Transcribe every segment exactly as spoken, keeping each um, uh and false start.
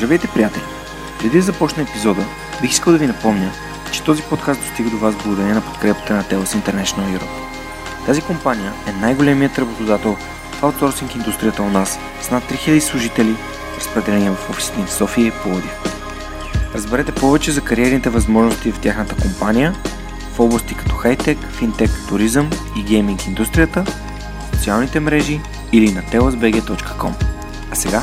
Здравейте, приятели! Преди да започна епизода, бих искал да ви напомня, че този подкаст достига до вас благодарение на подкрепата на TELUS International Europe. Тази компания е най-големият работодател в аутсорсинг индустрията у нас с над три хиляди служители, разпределени в офисите в София и Пловдив. Разберете повече за кариерните възможности в тяхната компания, в области като хайтек, финтек, туризъм и гейминг индустрията, социалните мрежи или на телъс би джи точка ком. А сега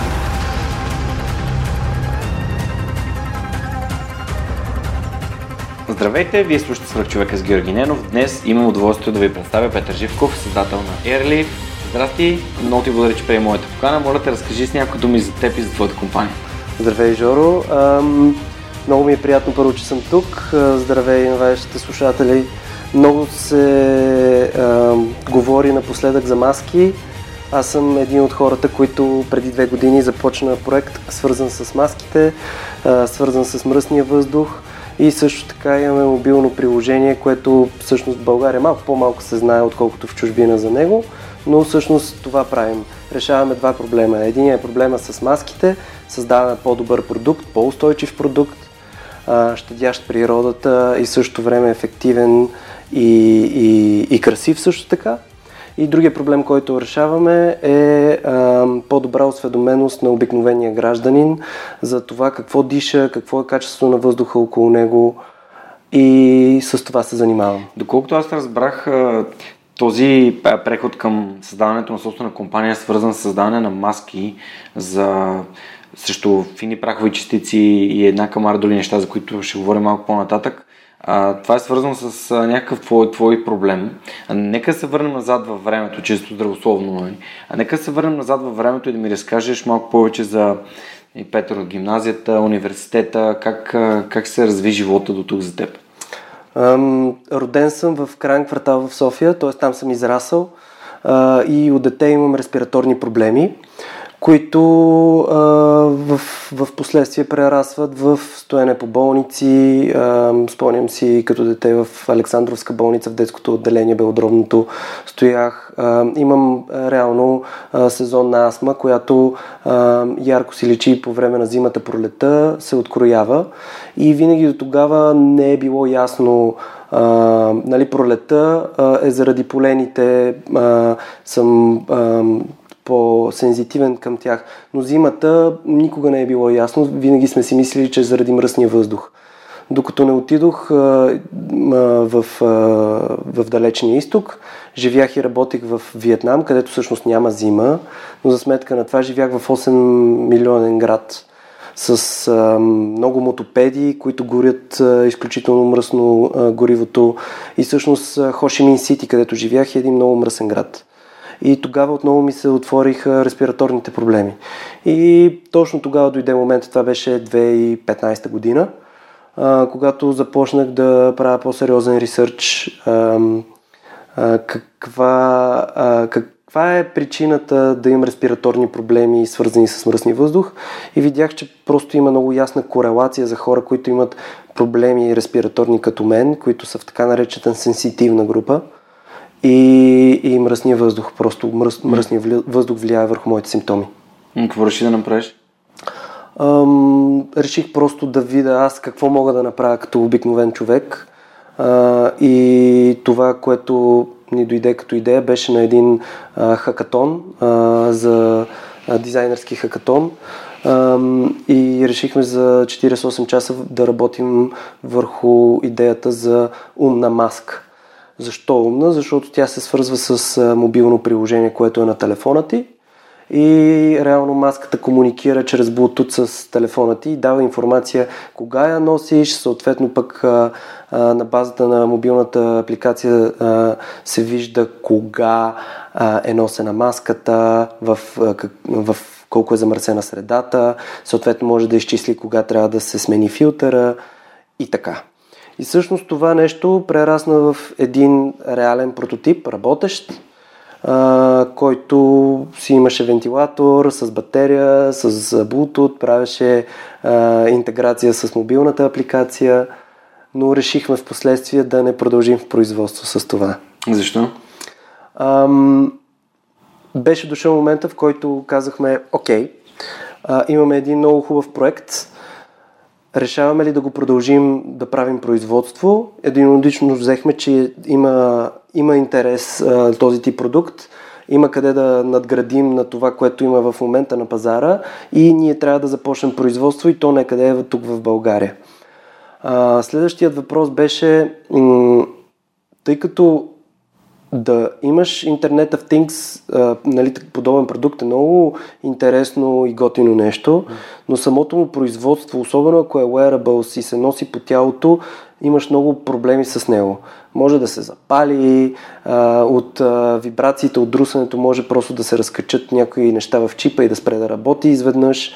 Здравейте, вие слушате Свръхчовека с Георги Ненов. Днес имам удоволствие да ви представя Петър Живков, създател на AirLief. Здрасти, много ти благодаря, че приема моята покана. Моля да разкажи с някои думи за теб и за твоята компания. Здравей, Жоро. Ам, много ми е приятно първо, че съм тук. Здравей на вашите слушатели. Много се ам, говори напоследък за маски. Аз съм един от хората, които преди две години започна проект, свързан с маските, а, свързан с мръсния въздух. И също така имаме мобилно приложение, което всъщност в България малко по-малко се знае, отколкото в чужбина за него, но всъщност това правим. Решаваме два проблема. Единият е проблема с маските, създаваме по-добър продукт, по-устойчив продукт, щадящ природата и също време ефективен и, и, и красив също така. И другия проблем, който решаваме, е а, по-добра осведоменост на обикновения гражданин за това какво диша, какво е качеството на въздуха около него, и с това се занимавам. Доколкото аз разбрах, този преход към създаването на собствена компания е свързан с създаване на маски за срещу фини прахови частици и една камара други неща, за които ще говорим малко по-нататък. А, това е свързано с а, някакъв твой, твой проблем. А, нека се върнем назад във времето, чисто здравословно. А, нека се върнем назад във времето и да ми разкажеш малко повече за и Петър от гимназията, университета, как, а, как се разви живота до тук за теб? Ам, роден съм в крайен квартал в София, т.е. там съм израсъл а, и от дете имам респираторни проблеми, които а, в, в последствие прерасват в стоене по болници. А, спомням си като дете в Александровска болница, в детското отделение белодробното стоях. А, имам реално а, сезонна астма, която а, ярко си лечи по време на зимата, пролета, се откроява, и винаги до тогава не е било ясно. А, нали, пролета а, е заради полените, а, съм... А, по-сензитивен към тях, но зимата никога не е било ясно, винаги сме си мислили, че заради мръсния въздух. Докато не отидох а, а, в, а, в далечния изток, живях и работих в Виетнам, където всъщност няма зима, но за сметка на това живях в осем милионен град с а, много мотопеди, които горят а, изключително мръсно а, горивото, и всъщност Хо Ши Мин Сити, където живях, е един много мръсен град. И тогава отново ми се отвориха респираторните проблеми. И точно тогава дойде момент, това беше две хиляди и петнадесета година, а, когато започнах да правя по-сериозен ресърч. А, а, каква, а, каква е причината да имам респираторни проблеми, свързани с мръсния въздух? И видях, че просто има много ясна корелация за хора, които имат проблеми респираторни като мен, които са в така наречена сенситивна група. И, и мръсния въздух, просто мръс, мръсния въздух влияе върху моите симптоми. Какво реши да направиш? Ам, реших просто да видя аз какво мога да направя като обикновен човек, а, и това, което ни дойде като идея, беше на един а, хакатон, а, за а, дизайнерски хакатон, а, и решихме за четиридесет и осем часа да работим върху идеята за умна маска. Защо умна? Защото тя се свързва с мобилно приложение, което е на телефона ти, и реално маската комуникира чрез Bluetooth с телефона ти и дава информация кога я носиш, съответно пък а, а, на базата на мобилната апликация а, се вижда кога а, е носена маската, в, а, как, в колко е замърсена средата, съответно може да изчисли кога трябва да се смени филтъра и така. И всъщност това нещо прерасна в един реален прототип, работещ, а, който си имаше вентилатор с батерия, с Bluetooth, правеше а, интеграция с мобилната апликация, но решихме в последствие да не продължим в производство с това. Защо? Ам, беше дошъл момента, в който казахме, окей, а, имаме един много хубав проект, решаваме ли да го продължим да правим производство. Единодушно взехме, че има, има интерес а, този тип продукт, има къде да надградим на това, което има в момента на пазара и ние трябва да започнем производство и то некъде е тук в България. А, следващият въпрос беше, м- тъй като да имаш Internet of Things, а, нали, подобен продукт е много интересно и готино нещо, но самото му производство, особено ако е wearables и се носи по тялото, имаш много проблеми с него. Може да се запали, а, от а, вибрациите, от друсането може просто да се разкачат някои неща в чипа и да спре да работи изведнъж.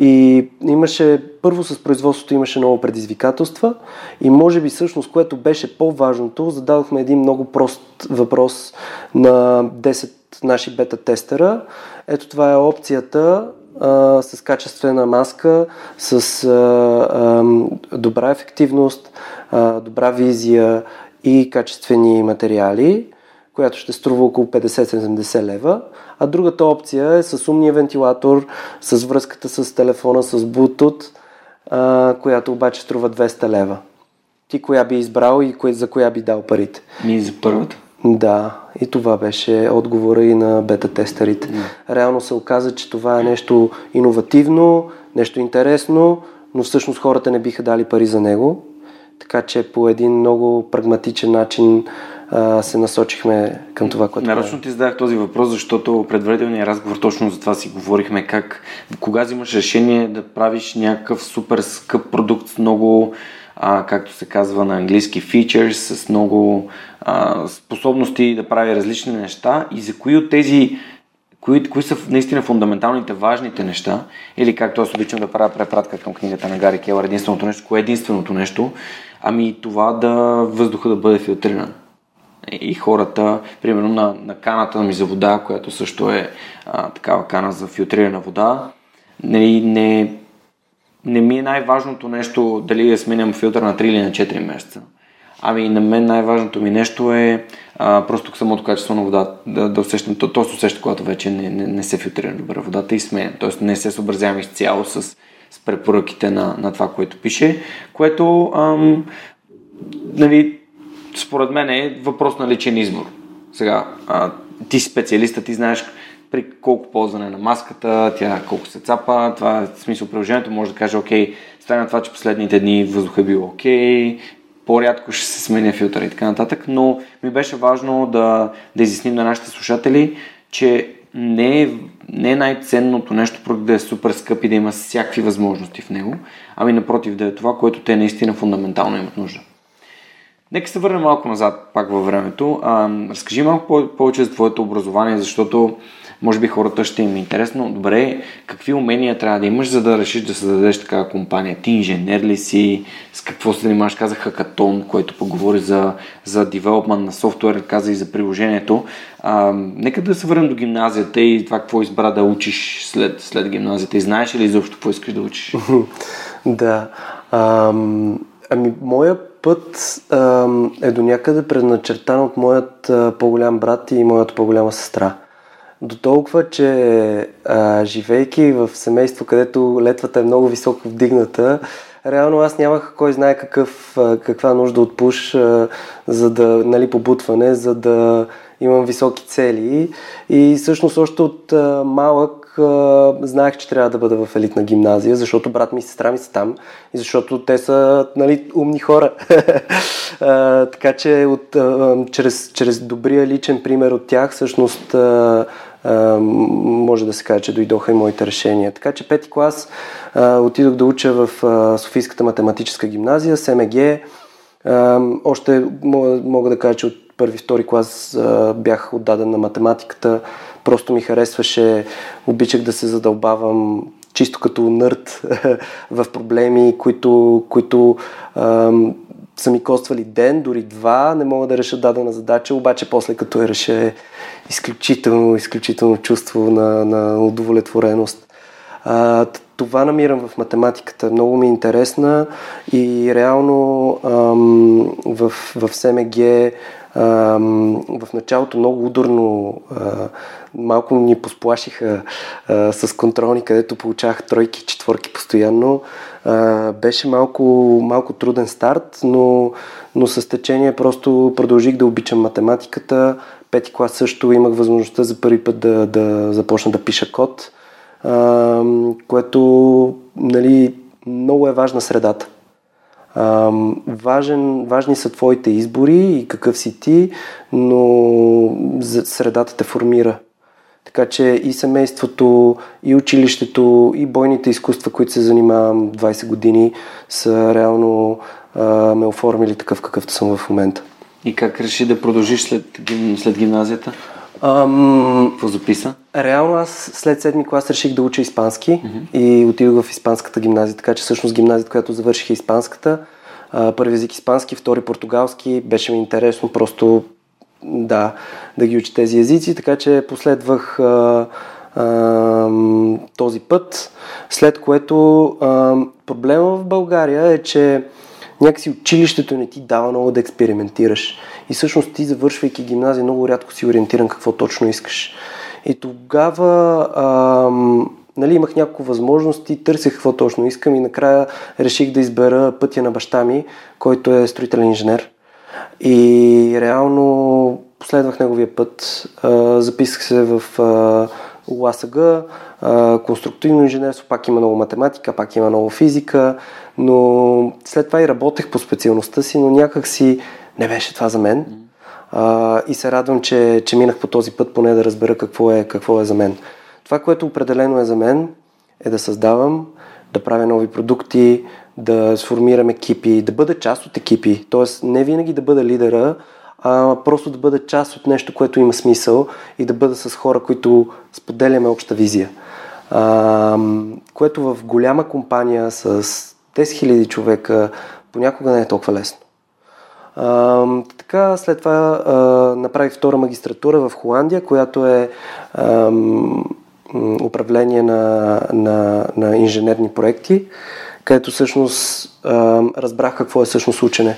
И имаше, първо с производството имаше много предизвикателства и може би всъщност, което беше по-важното, зададохме един много прост въпрос на десет наши бета-тестера. Ето това е опцията а, с качествена маска, с а, а, добра ефективност, а, добра визия и качествени материали, която ще струва около петдесет до седемдесет лева. А другата опция е с умния вентилатор, с връзката с телефона, с Bluetooth, а, която обаче струва двеста лева. Ти коя би избрал и кое, за коя би дал парите? Ми за първата. Да, и това беше отговора и на бета-тестерите. Yeah. Реално се оказа, че това е нещо иновативно, нещо интересно, но всъщност хората не биха дали пари за него. Така че по един много прагматичен начин се насочихме към това, което... Нарочно ти задах този въпрос, защото предварителният разговор точно за това си говорихме, как кога взимаш решение да правиш някакъв супер скъп продукт с много, а, както се казва на английски, features, с много а, способности да прави различни неща и за кои от тези, кои, кои са наистина фундаменталните, важните неща, или както аз обичам да правя препратка към книгата на Гари Келър, единственото нещо, кое е единственото нещо, ами това да въздуха да бъде филтриран. И хората, примерно на, на каната ми за вода, която също е а, такава кана за филтрирана вода, не, не, не ми е най-важното нещо дали я сменям филтър на три или на четири месеца. Ами на мен най-важното ми нещо е а, просто самото качество на вода, да, да усещам, то, то се усеща, когато вече не, не, не се филтрира добре водата и сменям. Тоест не се съобразявам изцяло с, с препоръките на, на това, което пише, което ам, нали, според мен е въпрос на личен избор. Сега, а, ти си специалиста, ти знаеш при колко ползване на маската, тя колко се цапа, това е смисъл приложението, може да каже, окей, стане на това, че последните дни въздуха е бил окей, по-рядко ще се сменя филтър и така нататък, но ми беше важно да, да изясним на нашите слушатели, че не е, не е най-ценното нещо, продукт да е супер скъп и да има всякакви възможности в него, ами напротив да е това, което те наистина фундаментално имат нужда. Нека се върнем малко назад пак във времето. А, разкажи малко повече за твоето образование, защото може би хората ще им е интересно. Добре, какви умения трябва да имаш, за да решиш да създадеш такава компания? Ти инженер ли си? С какво се занимаваш? Казах хакатон, който поговори за, за девелопмент на софтуер, каза и за приложението. А, нека да се върнем до гимназията и това какво избра да учиш след, след гимназията. И знаеш ли изобщо какво искаш да учиш? Да. Ам, ами, моя път а, е до някъде предначертан от моят а, по-голям брат и моята по-голяма сестра. До толкова, че а, живейки в семейство, където летвата е много високо вдигната, реално аз нямах кой знае какъв, а, каква нужда от пуш, а, за да, нали, побутване, за да имам високи цели. И всъщност още от а, малък а, знаех, че трябва да бъда в елитна гимназия, защото брат ми и сестра ми са там и защото те са, нали, умни хора. а, така че от, а, чрез, чрез добрия личен пример от тях всъщност а, а, може да се каже, че дойдоха и моите решения. Така че пети клас а, отидох да уча в а, Софийската математическа гимназия, СМГ. А, още мога, мога да кажа, че от първи-втори клас а, бях отдаден на математиката, Просто ми харесваше, обичах да се задълбавам чисто като нърд в проблеми, които, които ам, са ми коствали ден, дори два, не мога да реша дадена задача, обаче после като я реша е изключително, изключително чувство на, на удовлетвореност. А, това намирам в математиката, много ми е интересна и реално ам, в, в СМГ ам, в началото много ударно а, малко ни посплашиха а, с контролни, където получавах тройки, четворки постоянно. А, беше малко, малко труден старт, но, но с течение просто продължих да обичам математиката. Пети клас също имах възможността за първи път да, да започна да пиша код, Uh, което, нали, много е важна средата. Uh, важен, важни са твоите избори и какъв си ти, но средата те формира. Така че и семейството, и училището, и бойните изкуства, които се занимавам двайсет години, са реално uh, ме оформили такъв какъвто съм в момента. И как реши да продължиш след, след гимназията? Какво записа? Реално аз след седми клас реших да уча испански mm-hmm. и отидох в Испанската гимназия, така че всъщност гимназията, която завърших е Испанската. Първи език испански, втори португалски, беше ми интересно просто да, да ги учи тези езици, така че последвах а, а, този път, след което а, проблема в България е, че някакси училището не ти дава много да експериментираш. И всъщност ти, завършвайки гимназия, много рядко си ориентиран какво точно искаш. И тогава ам, нали, имах няколко възможности, търсех какво точно искам и накрая реших да избера пътя на баща ми, който е строителен инженер. И реално последвах неговия път. А, записах се в а, УАСГ, а, конструктивно инженерство, пак има много математика, пак има много физика, но след това и работех по специалността си, но някак си не беше това за мен. А, и се радвам, че, че минах по този път, поне да разбера какво е, какво е за мен. Това, което определено е за мен, е да създавам, да правя нови продукти, да сформирам екипи, да бъда част от екипи. Тоест не винаги да бъда лидера, а просто да бъда част от нещо, което има смисъл и да бъда с хора, които споделяме обща визия. А, което в голяма компания с десет хиляди човека понякога не е толкова лесно. А, така, след това а, направих втора магистратура в Холандия, която е а, управление на, на, на инженерни проекти, където всъщност а, разбрах какво е всъщност учене.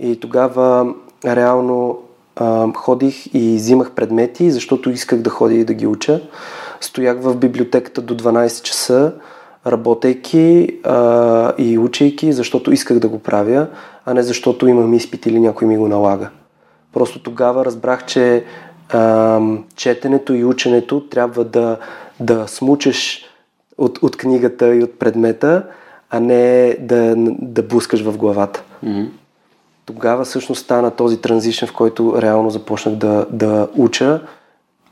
И тогава реално а, ходих и взимах предмети, защото исках да ходя и да ги уча. Стоях в библиотеката до дванайсет часа, работейки а, и учейки, защото исках да го правя, а не защото имам изпит или някой ми го налага. Просто тогава разбрах, че а, четенето и ученето трябва да, да смучеш от, от книгата и от предмета, а не да, да бускаш в главата. Mm-hmm. Тогава всъщност стана този транзишън, в който реално започнах да, да уча.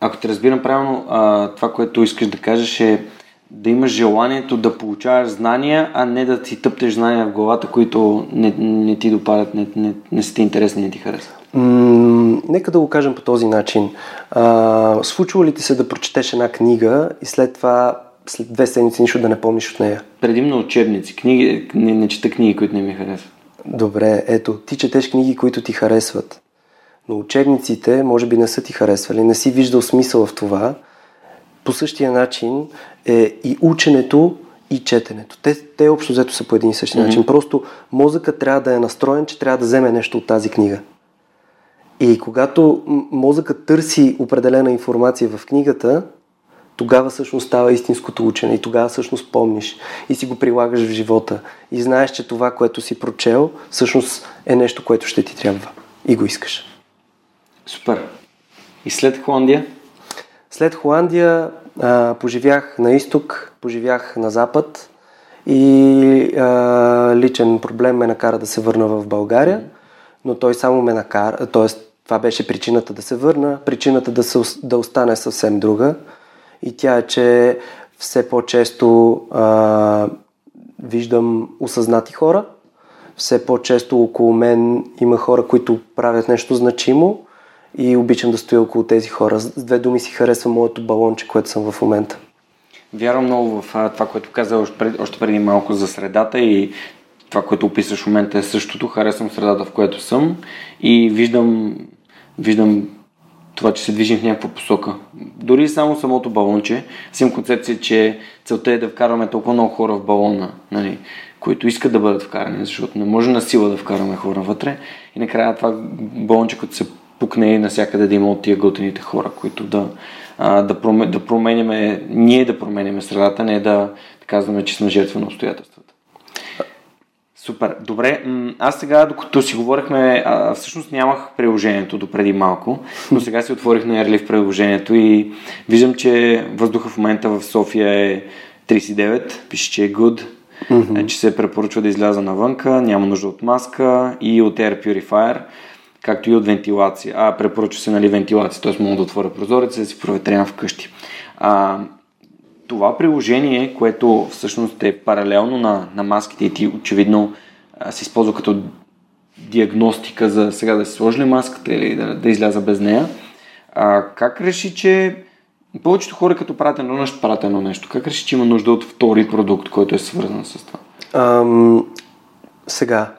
Ако те разбирам правилно, а, това, което искаш да кажеш е да имаш желанието да получаваш знания, а не да ти тъптеш знания в главата, които не, не ти допадат, не, не, не са ти интересни, не ти харесват. М- нека да го кажем по този начин. А, случва ли ти се да прочетеш една книга и след това след две седмици нищо да не помниш от нея? Предимно учебници, книги, не, не чета книги, които не ми харесват. Добре, ето, ти четеш книги, които ти харесват, но учебниците може би не са ти харесвали, не си виждал смисъл в това. По същия начин е и ученето, и четенето. Те, те общо взето са по един и същи mm-hmm. начин. Просто мозъкът трябва да е настроен, че трябва да вземе нещо от тази книга. И когато мозъкът търси определена информация в книгата, тогава всъщност става истинското учене и тогава всъщност помниш и си го прилагаш в живота. И знаеш, че това, което си прочел, всъщност е нещо, което ще ти трябва. И го искаш. Супер. И след Холандия? След Холандия а, поживях на изток, поживях на запад и а, личен проблем ме накара да се върна в България, но той само ме накара, т.е. това беше причината да се върна, причината да, се, да остане съвсем друга и тя е, че все по-често а, виждам осъзнати хора, все по-често около мен има хора, които правят нещо значимо. и обичам да стоя около тези хора. С две думи си харесва моето балонче, което съм в момента. Вярвам много в а, това, което каза още преди малко за средата, и това, което описваш в момента е същото. Харесвам средата, в която съм, и виждам, виждам това, че се движим в някаква посока. Дори само самото балонче, съм концепция, че целта е да вкарваме толкова много хора в балона, нали, които искат да бъдат вкарани, защото не може на сила да вкараме хора вътре, и накрая това балонче, като се пукне и навсякъде да има от тия готените хора, които да, а, да, проме, да променяме, ние да променяме средата, не да казваме, че сме жертва на обстоятелствата. Супер. Добре, аз сега, докато си говорихме, а, всъщност нямах приложението допреди малко, но сега си отворих на AirLief приложението и виждам, че въздуха в момента в София е трийсет и девет, пише, че е good, mm-hmm. че се препоръчва да изляза навънка, няма нужда от маска и от Air Purifier, както и от вентилация. А, препоръчва се, нали, вентилация, т.е. мога да отворя прозореца и да си проветрявам вкъщи. А, това приложение, което всъщност е паралелно на, на маските, и ти очевидно а, се използва като диагностика за сега да си сложи ли маската или да, да изляза без нея. А, как реши, че повечето хора, като правят едно нещо, правят едно нещо? Как реши, че има нужда от втори продукт, който е свързан с това? Ам, сега,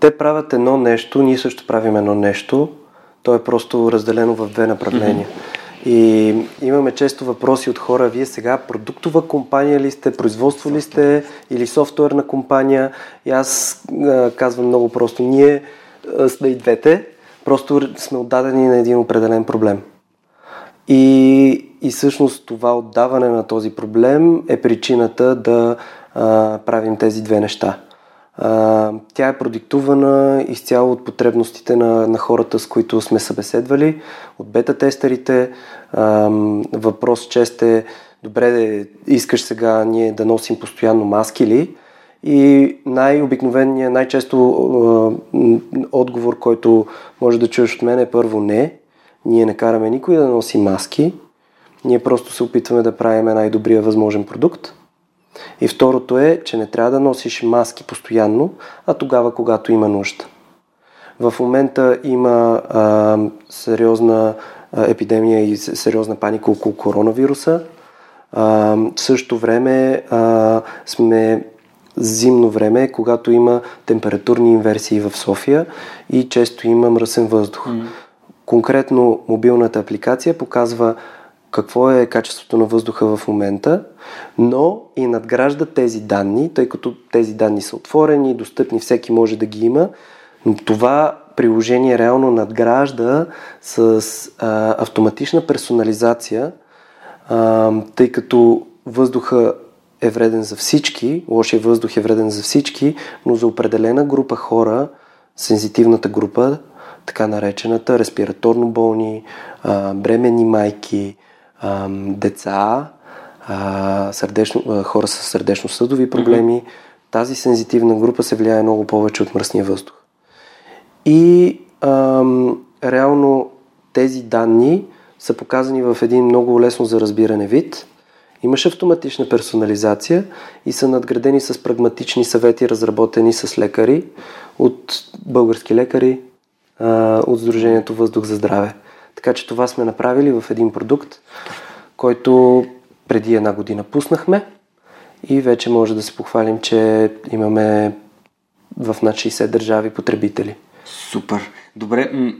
те правят едно нещо, ние също правим едно нещо. То е просто разделено в две направления. Mm-hmm. И имаме често въпроси от хора: вие сега продуктова компания ли сте, производство ли сте или софтуерна компания? И аз а, казвам много просто: ние а, сме и двете, просто сме отдадени на един определен проблем. И, и всъщност това отдаване на този проблем е причината да а, правим тези две неща. А, тя е продиктувана изцяло от потребностите на, на хората, с които сме събеседвали, от бета-тестерите. А, въпрос чест е: добре, искаш сега ние да носим постоянно маски ли? И най-обикновеният, най-често а, отговор, който може да чуеш от мен, е: първо, не, ние не караме никой да носи маски, ние просто се опитваме да правим най-добрия възможен продукт. И второто е, че не трябва да носиш маски постоянно, а тогава, когато има нужда. В момента има а, сериозна епидемия и сериозна паника около коронавируса. А, в същото време а, сме зимно време, когато има температурни инверсии в София и често има мръсен въздух. Mm-hmm. Конкретно мобилната апликация показва какво е качеството на въздуха в момента, но и надгражда тези данни, тъй като тези данни са отворени, достъпни, всеки може да ги има, но това приложение реално надгражда с а, автоматична персонализация, а, тъй като въздуха е вреден за всички, лошия въздух е вреден за всички, но за определена група хора, сензитивната група, така наречената, респираторно болни, а, бремени майки, деца, сърдечно, хора с сърдечно-съдови проблеми, mm-hmm. тази сензитивна група се влияе много повече от мръсния въздух. И ам, реално тези данни са показани в един много лесно за разбиране вид. Имаш автоматична персонализация и са надградени с прагматични съвети, разработени с лекари, от български лекари, а, от Сдружението Въздух за здраве. Така че това сме направили в един продукт, който преди една година пуснахме и вече може да се похвалим, че имаме в над шейсет държави потребители. Супер. Добре, м-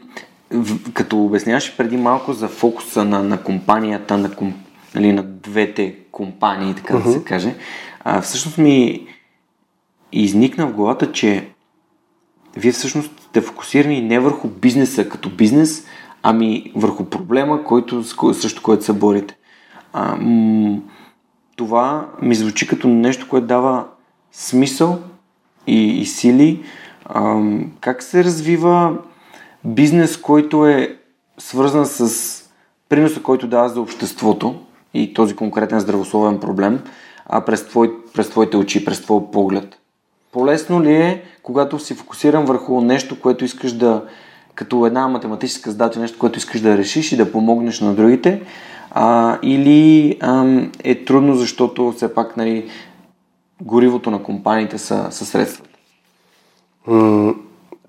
в- като обясняваш преди малко за фокуса на, на компанията, на, ком- нали, на двете компании, така да се каже, а, всъщност ми изникна в главата, че вие всъщност сте фокусирани не върху бизнеса като бизнес, ами върху проблема, който, срещу който се борите. А, м- това ми звучи като нещо, което дава смисъл и, и сили. А, как се развива бизнес, който е свързан с приноса, който дава за обществото и този конкретен здравословен проблем, а през, твой, през твоите очи, през твой поглед? По-лесно ли е, когато си фокусиран върху нещо, което искаш да, като една математическа задача, нещо, което искаш да решиш и да помогнеш на другите, а, или а, е трудно, защото все пак, нали, горивото на компаниите са, са средствата?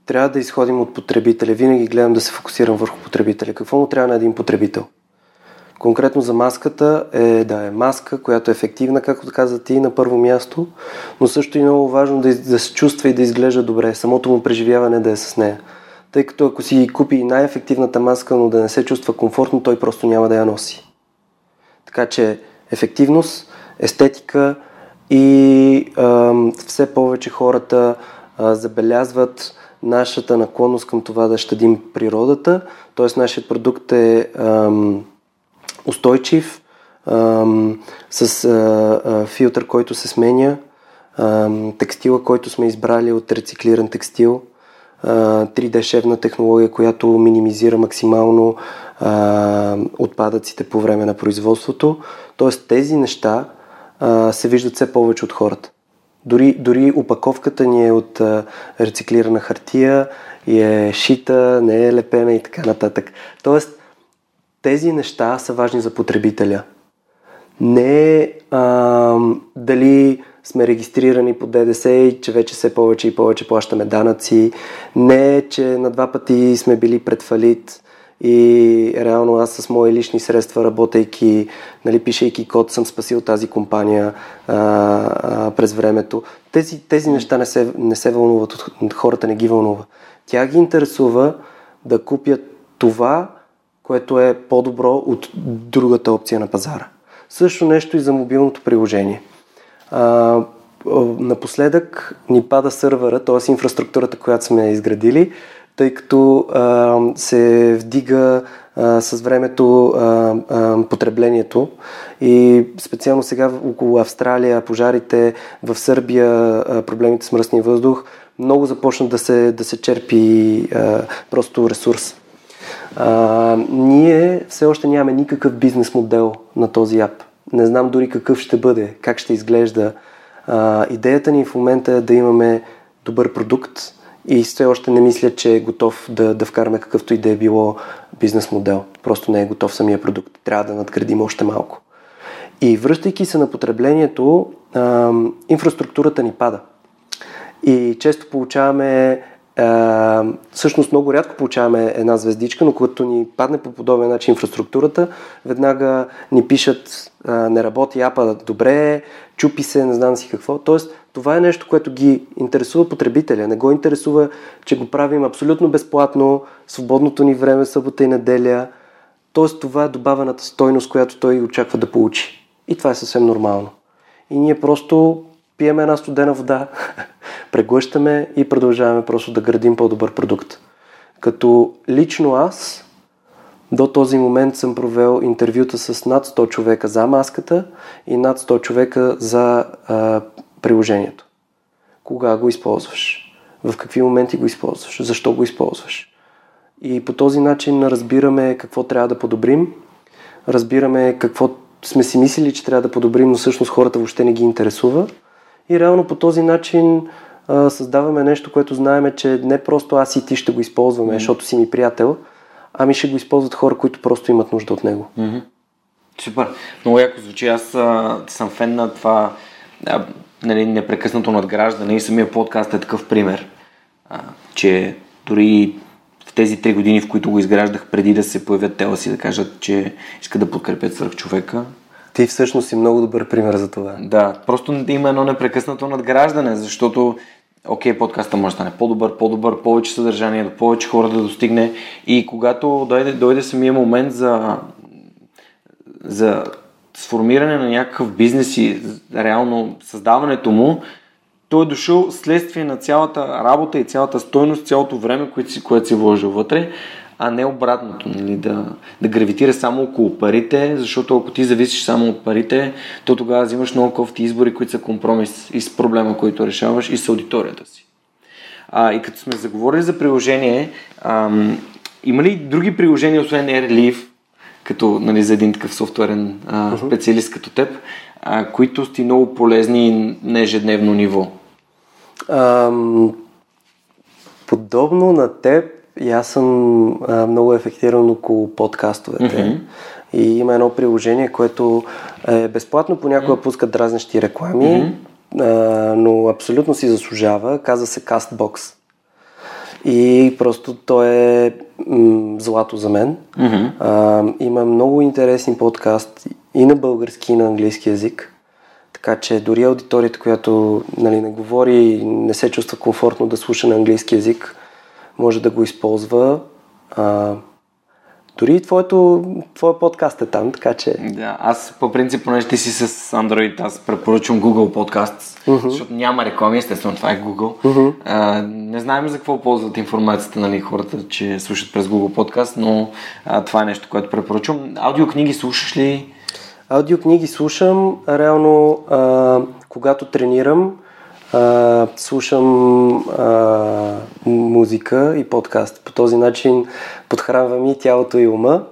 трябва да изходим от потребителя. Винаги гледам да се фокусирам върху потребителя. Какво му трябва на един потребител? Конкретно за маската е да е маска, която е ефективна, както каза ти, на първо място, но също и много важно да, да се чувства и да изглежда добре, самото му преживяване да е с нея. Тъй като ако си купи най-ефективната маска, но да не се чувства комфортно, той просто няма да я носи. Така че ефективност, естетика и ам, все повече хората а, забелязват нашата наклонност към това да щадим природата, т.е. нашият продукт е ам, устойчив, ам, с а, а, филтър, който се сменя, ам, текстила, който сме избрали от рециклиран текстил, а, три Д-шевна технология, която минимизира максимално а, отпадъците по време на производството. Тоест тези неща а, се виждат все повече от хората. Дори, дори опаковката ни е от а, рециклирана хартия и е шита, не е лепена и така нататък. Тоест тези неща са важни за потребителя. Не а, дали сме регистрирани по Д Д С и че вече все повече и повече плащаме данъци. Не, че на два пъти сме били пред фалит и реално аз с мои лични средства, работейки, нали, пишейки код, съм спасил тази компания а, а, през времето. Тези, тези неща не се, не се вълнуват, хората не ги вълнува. Тя ги интересува да купят това, което е по-добро от другата опция на пазара. Също нещо и за мобилното приложение. А, напоследък ни пада сървъра, т.е. инфраструктурата, която сме изградили, тъй като а, се вдига а, с времето а, а, потреблението и специално сега около Австралия, пожарите, в Сърбия, а, проблемите с мръсния въздух, много започна да се, да се черпи а, просто ресурс. А, ние все още нямаме никакъв бизнес модел на този ап. Не знам дори какъв ще бъде, как ще изглежда. А, идеята ни в момента е да имаме добър продукт и все още не мисля, че е готов да, да вкараме какъвто и да е било бизнес модел. Просто не е готов самия продукт. Трябва да надградим още малко. И връщайки се на потреблението, а, инфраструктурата ни пада. И често получаваме Uh, всъщност много рядко получаваме една звездичка, но когато ни падне по подобен начин инфраструктурата, веднага ни пишат uh, не работи апа добре, чупи се, не знам си какво. Тоест, това е нещо, което ги интересува потребителя. Не го интересува, че го правим абсолютно безплатно, свободното ни време, събота и неделя. Тоест, това е добавената стойност, която той очаква да получи. И това е съвсем нормално. И ние просто пиеме една студена вода, преглъщаме и продължаваме просто да градим по-добър продукт. Като лично аз до този момент съм провел интервюта с над сто човека за маската и над сто човека за а, приложението. Кога го използваш? В какви моменти го използваш? Защо го използваш? И по този начин разбираме какво трябва да подобрим, разбираме какво сме си мислили, че трябва да подобрим, но всъщност хората въобще не ги интересува. И реално по този начин а, създаваме нещо, което знаем, че не просто аз и ти ще го използваме, mm-hmm. защото си ми приятел, ами ще го използват хора, които просто имат нужда от него. Mm-hmm. Супер. Много яко звучи. Аз а, съм фен на това а, нали, непрекъснато надграждане и самия подкаст е такъв пример, а, че дори в тези три години, в които го изграждах, преди да се появят TELUS и да кажат, че искат да подкрепят свръхчовека, ти всъщност си много добър пример за това. Да, просто има едно непрекъснато надграждане, защото окей, подкаста може да стане по-добър, по-добър, повече съдържание, до повече хора да достигне и когато дойде, дойде самия момент за, за сформиране на някакъв бизнес и реално създаването му, той е дошъл следствие на цялата работа и цялата стойност, цялото време, което си, което си вложил вътре, а не обратното, нали, да, да гравитира само около парите, защото ако ти зависиш само от парите, то тогава взимаш много кофти избори, които са компромис и с проблема, който решаваш и с аудиторията си. А, и като сме заговорили за приложение, ам, има ли други приложения, освен AirLief, като нали, за един такъв софтуерен а, специалист като теб, а, които сте много полезни на ежедневно ниво? Ам, подобно на теб, и аз съм а, много ефектиран около подкастовете. Mm-hmm. И има едно приложение, което е безплатно, понякога mm-hmm. пуска дразнещи реклами, mm-hmm. а, но абсолютно си заслужава. Казва се CastBox. И просто то е м- злато за мен. Mm-hmm. А, има много интересен подкаст и на български, и на английски язик. Така че дори аудиторията, която нали, не говори и не се чувства комфортно да слуша на английски язик, може да го използва. А, дори твоето, твоя подкаст е там, така че... Да, аз по принцип, понеже ти си с Android, аз препоръчвам Google подкаст, uh-huh. защото няма реклами, естествено това е Google. Uh-huh. А, не знаем за какво ползват информацията, нали, хората, че слушат през Google подкаст, но а, това е нещо, което препоръчвам. Аудиокниги слушаш ли? Аудиокниги слушам, реално а, когато тренирам, а, слушам а, музика и подкаст. По този начин подхранвам и тялото и ума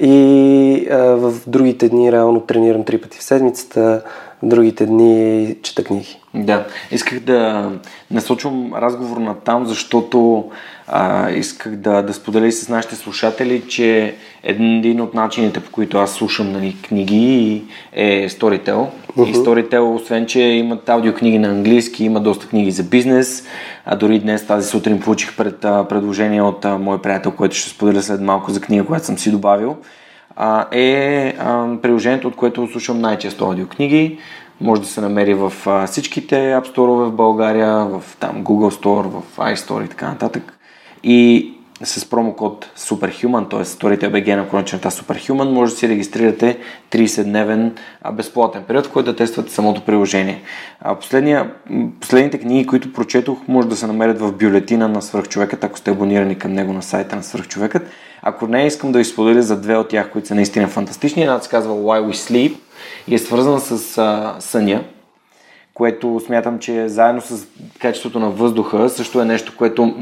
и а, в другите дни реално тренирам три пъти в седмицата, в другите дни чета книги. Да, исках да насочвам разговор на там, защото а, исках да, да споделя и с нашите слушатели, че един от начините, по които аз слушам нали, книги е Storytel. Uh-huh. И Storytel, освен че имат аудиокниги на английски, има доста книги за бизнес. А дори днес тази сутрин получих пред, а, предложение от а, мой приятел, който ще споделя след малко за книга, която съм си добавил. А, е а, приложението, от което слушам най-често аудиокниги. Може да се намери в а, всичките App Store-ове в България, в там, Google Store, в iStore и така нататък. И с промокод SUPERHUMAN, т.е. Storytel.bg на конечната SUPERHUMAN, може да си регистрирате трийсет дневен безплатен период, в който да тествате самото приложение. Последните книги, които прочетох, може да се намерят в бюлетина на Свръхчовекът, ако сте абонирани към него на сайта на Свръхчовекът. Ако не, искам да ви споделя за две от тях, които са наистина фантастични. Една се казва Why We SLEEP и е свързана с а, съня, което смятам, че заедно с качеството на въздуха също е нещо, което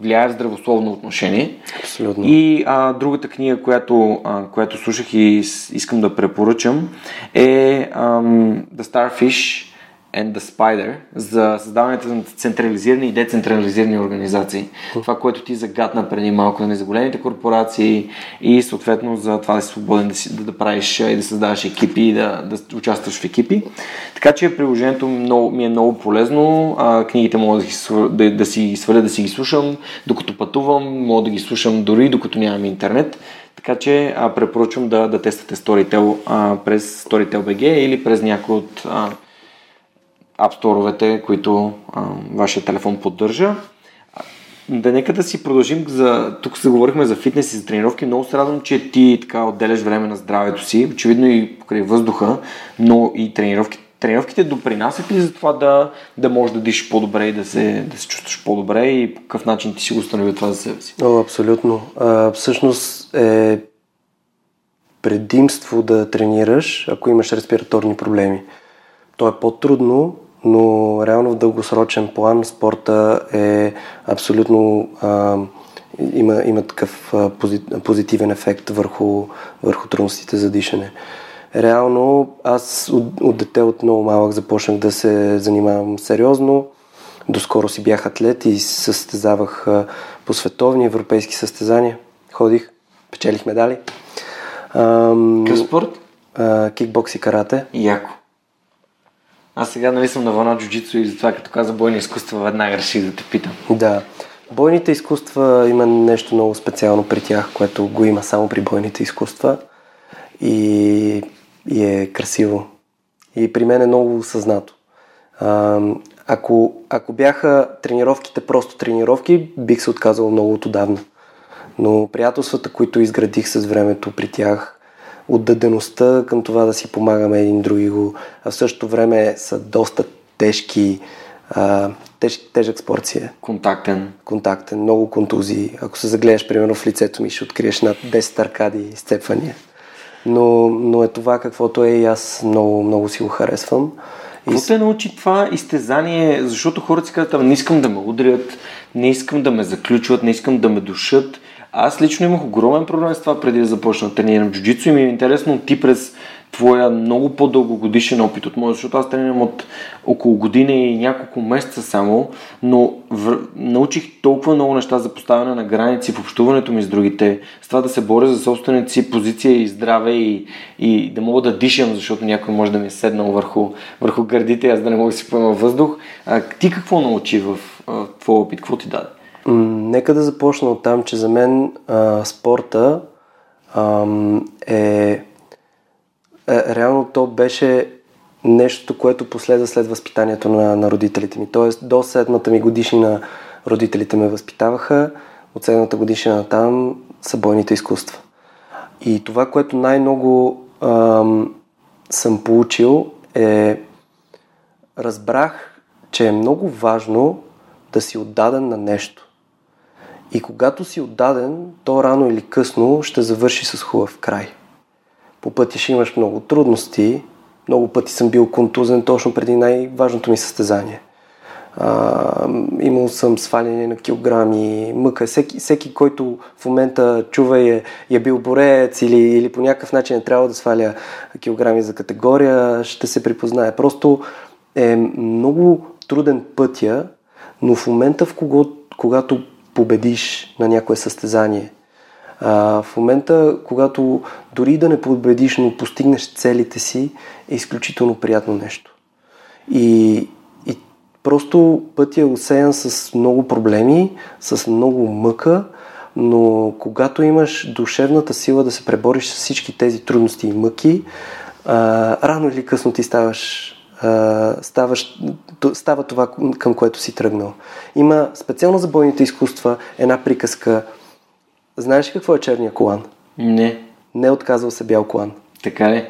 влияе в здравословно отношение. Абсолютно. И а, другата книга, която, а, която слушах и искам да препоръчам е ам, The Starfish and the Spider за създаването на централизирани и децентрализирани организации. Mm. Това, което ти загадна преди малко, нали, за големите корпорации и съответно за това да си свободен, да, си, да, да правиш и да създаваш екипи и да, да участваш в екипи. Така че приложението много, ми е много полезно. А, книгите мога да, ги свър... да, да си сваля, да си ги слушам, докато пътувам, мога да ги слушам дори докато нямам интернет. Така че а, препоръчвам да, да тествате Storytel а, през Storytel.bg или през някой от а, апсторовете, които а, вашия телефон поддържа. Да, нека да си продължим. За... Тук се говорихме за фитнес и за тренировки. Много се радвам, че ти така отделяш време на здравето си. Очевидно и покрай въздуха, но и тренировки. Тренировките допринасят ли за това да, да можеш да дишиш по-добре и да се, да се чувстваш по-добре и по какъв начин ти си го установил това за себе си? О, абсолютно. А, всъщност е предимство да тренираш, ако имаш респираторни проблеми. То е по-трудно, но реално в дългосрочен план спорта е абсолютно а, има, има такъв а, позитивен ефект върху, върху трудностите за дишане. Реално аз от, от дете, от много малък започнах да се занимавам сериозно. Доскоро си бях атлет и състезавах а, по световни европейски състезания. Ходих, печелих медали. Какъв спорт? А, кикбокс и карате. Яко. Аз сега нали съм на вълна джу-джитсу и затова като каза бойни изкуства, веднага реших да те питам. Да. Бойните изкуства има нещо много специално при тях, което го има само при бойните изкуства и, и е красиво. И при мен е много съзнато. А, ако, ако бяха тренировките просто тренировки, бих се отказал много от отдавна. Но приятелствата, които изградих с времето при тях, отдадеността към това да си помагаме един други го, а в същото време са доста тежки, а, теж, тежък спорт си е. Контактен. Контактен, много контузии. Ако се загледаш, примерно, в лицето ми, ще откриеш над десет аркади и изцепвания. Но, но е това каквото е и аз много, много си го харесвам. Какво те научи това изтезание? Защото хората си казват, не искам да ме удрят, не искам да ме заключват, не искам да ме душат. Аз лично имах огромен проблем с това преди да започна да тренирам джу-джитсу и ми е интересно ти през твоя много по-дългогодишен опит от моя, защото аз тренирам от около година и няколко месеца само, но в... научих толкова много неща за поставяне на граници в общуването ми с другите, с това да се боря за собствената си позиция и здраве и, и да мога да дишам, защото някой може да ми е седнал върху, върху гърдите и аз да не мога да си поема въздух. А, ти какво научи в, в твоя опит? Какво ти даде? Нека да започна от там, че за мен а, спорта а, е... е... Реално то беше нещо, което последва след възпитанието на, на родителите ми. Тоест до седмата ми годишнина родителите ме възпитаваха, от седмата годишнина там са бойните изкуства. И това, което най-много а, съм получил е... Разбрах, че е много важно да си отдаден на нещо. И когато си отдаден, то рано или късно ще завърши с хубав край. По пъти ще имаш много трудности. Много пъти съм бил контузен точно преди най-важното ми състезание. А, имал съм сваляне на килограми, мъка. Всеки, всеки който в момента чува е, е бил борец или, или по някакъв начин е трябва да сваля килограми за категория, ще се припознае. Просто е много труден пътя, но в момента, в кого, когато победиш на някое състезание, а, в момента, когато дори да не победиш, но постигнеш целите си, е изключително приятно нещо. И, и просто пътя е усеян с много проблеми, с много мъка, но когато имаш душевната сила да се пребориш с всички тези трудности и мъки, а, рано или късно ти ставаш Ставаш, става това, към което си тръгнал. Има специално за бойните изкуства една приказка. Знаеш ли какво е черния колан? Не. Не отказвал се бял колан. Така ли?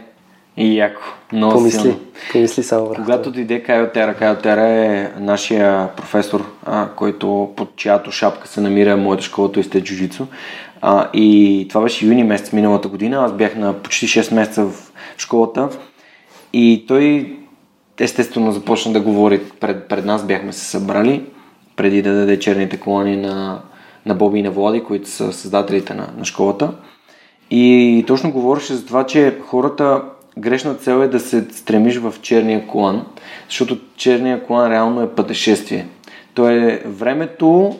И яко. Много помисли, силно. Помисли само върху. Когато дойде Кайотера, Кайотера е нашия професор, а, който под чиято шапка се намира моята школа, т.е. джуджицу. А, и това беше юни месец миналата година. Аз бях на почти шест месеца в школата и той естествено започна да говори пред, пред нас, бяхме се събрали преди да даде черните колани на, на Боби и на Влади, които са създателите на, на школата. И точно говореше за това, че хората, грешна цел е да се стремиш в черния колан, защото черния колан реално е пътешествие. То е времето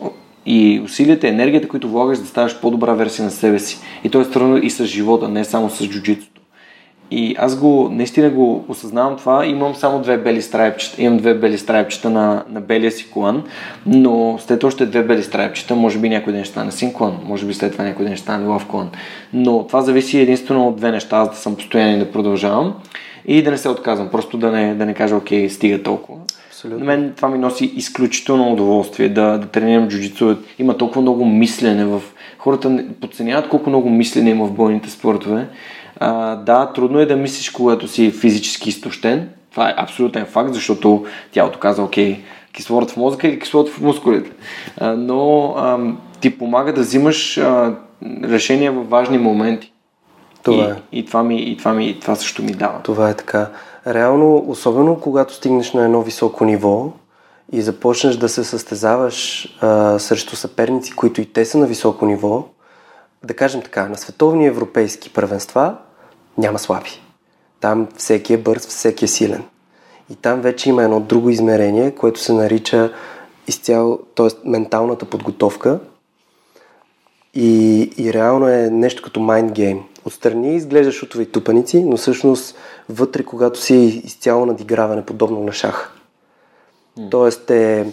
и усилията, енергията, които влагаш да ставаш по-добра версия на себе си. И то е странно и с живота, не само с джуджицу. И аз го, наистина го осъзнавам това, имам само две бели страйпчета, имам две бели страйпчета на, на белия си колан, но след още две бели страйпчета, може би някой ден ще стане син колан, може би след това някой ден ще стане лав колан, но това зависи единствено от две неща, аз да съм постоянен и да продължавам и да не се отказвам, просто да не, да не кажа окей, стига толкова. Абсолютно. На мен това ми носи изключително удоволствие да, да тренирам джуджицу. Има толкова много мислене в... Хората подценяват колко много мислене има в бойните спортове. А, да, трудно е да мислиш, когато си физически изтощен. Това е абсолютен факт, защото тялото казва, окей, кислород в мозъка или кислород в мускулите. А, но а, ти помага да взимаш а, решения във важни моменти. Това и, е. и, това ми, и, това ми, и това също ми дава. Това е така. Реално, особено когато стигнеш на едно високо ниво и започнеш да се състезаваш а, срещу съперници, които и те са на високо ниво, да кажем така, на световни европейски първенства няма слаби. Там всеки е бърз, всеки е силен. И там вече има едно друго измерение, което се нарича изцяло, т.е. менталната подготовка и, и реално е нещо като mind game. Отстрани изглеждаш шутове и тупаници, но всъщност вътре, когато си изцяло надиграване, подобно на шах. Mm. Тоест е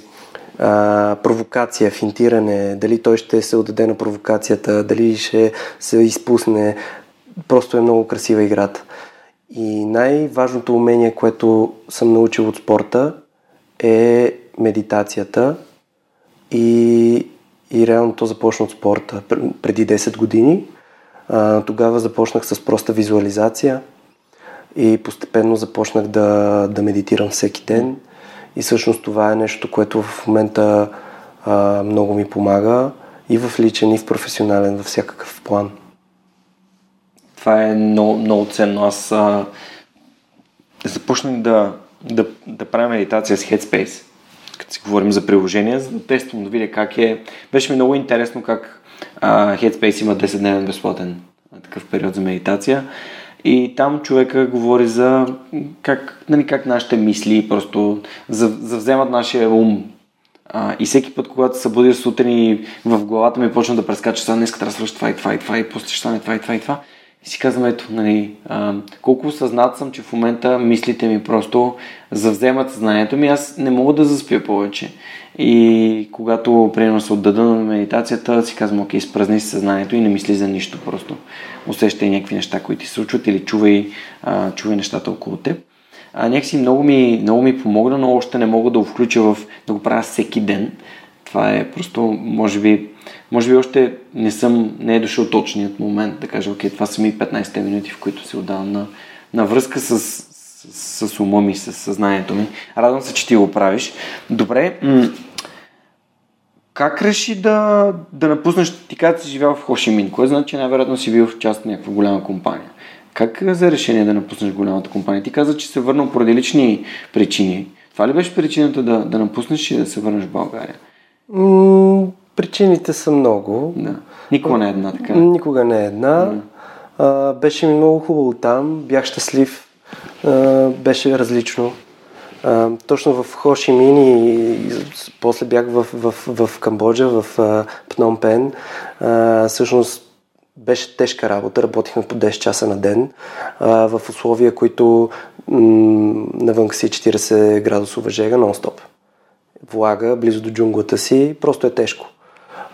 а, провокация, финтиране, дали той ще се отдаде на провокацията, дали ще се изпусне. Просто е много красива играта. И най-важното умение, което съм научил от спорта, е медитацията и, и реално то започна от спорта. Преди десет години тогава започнах с проста визуализация и постепенно започнах да, да медитирам всеки ден и всъщност това е нещо, което в момента а, много ми помага и в личен, и в професионален, във всякакъв план. Това е много, много ценно. Аз а, започнах да, да, да правя медитация с Headspace, като си говорим за приложения, за да тествам, да видя как е. Беше ми много интересно как Uh, Headspace има десет дневен безплатен такъв период за медитация и там човека говори за как, нали, как нашите мисли просто завземат нашия ум uh, и всеки път, когато се събудя сутрин и в главата ми почна да прескача, сега днеска трябва да свърши това и това и това и после ще стане това и това и това И си казвам, ето, нали, а, колко осъзнат съм, че в момента мислите ми просто завземат съзнанието ми, аз не мога да заспя повече. И когато примерно се отдада на медитацията, си казвам, окей, спразни си съзнанието и не мисли за нищо просто. Усещай някакви неща, които ти се случват, или чувай, а, чувай нещата около теб. А, някакси много ми, много ми помогна, но още не мога да го включа в, да го правя всеки ден. Това е просто, може би, може би още не съм, не е дошъл точният момент да кажа, окей, това са ми петнайсетте минути, в които се отдавам на, на връзка с, с, с ума ми, с съзнанието ми. Радвам се, че ти го правиш. Добре, м- как реши да, да напуснеш, ти каза, си живял в Хо Ши Мин, което значи, най-вероятно си бил в част на някаква голяма компания. Как за решение да напуснеш голямата компания? Ти каза, че се върнал поради лични причини. Това ли беше причината да, да напуснеш и да се върнеш в България? М- причините са много. Да. Никога не е една, така? Никога не е една. Да. А, беше ми много хубаво там, бях щастлив, а, беше различно. А, точно в Хо Ши Мин и, и после бях в, в, в, в Камбоджа, в а, Пномпен. А, всъщност беше тежка работа, работихме по десет часа на ден, а, в условия, които м- навън си четирийсет градусова жега нон-стоп. Влага, близо до джунглата си, просто е тежко.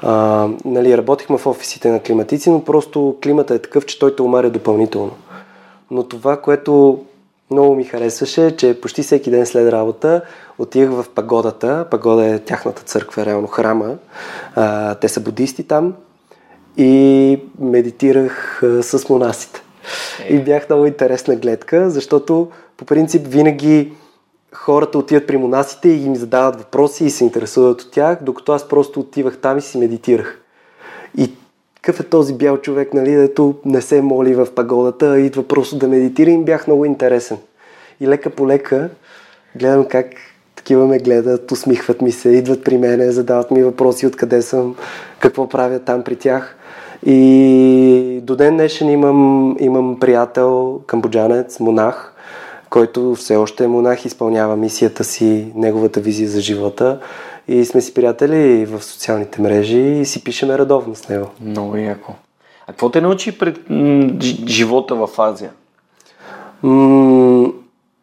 А, нали, работихме в офисите на климатици, но просто климата е такъв, че той те умаря допълнително. Но това, което много ми харесваше, е, че почти всеки ден след работа отивах в пагодата. Пагода е тяхната църква, реално храма. А, те са будисти там. И медитирах а, с монасите. И бях много интересна гледка, защото по принцип винаги хората отиват при монасите и им задават въпроси и се интересуват от тях, докато аз просто отивах там и си медитирах. И какъв е този бял човек, нали, дето не се моли в пагодата, идва просто да медитира, и им бях много интересен. И лека по лека гледам как такива ме гледат, усмихват ми се, идват при мене, задават ми въпроси откъде съм, какво правя там при тях. И до ден днешен имам, имам приятел, камбоджанец, монах, който все още е монах, изпълнява мисията си, неговата визия за живота, и сме си приятели в социалните мрежи и си пишеме редовно с него. Много яко. А какво те научи пред м- живота в Азия? М-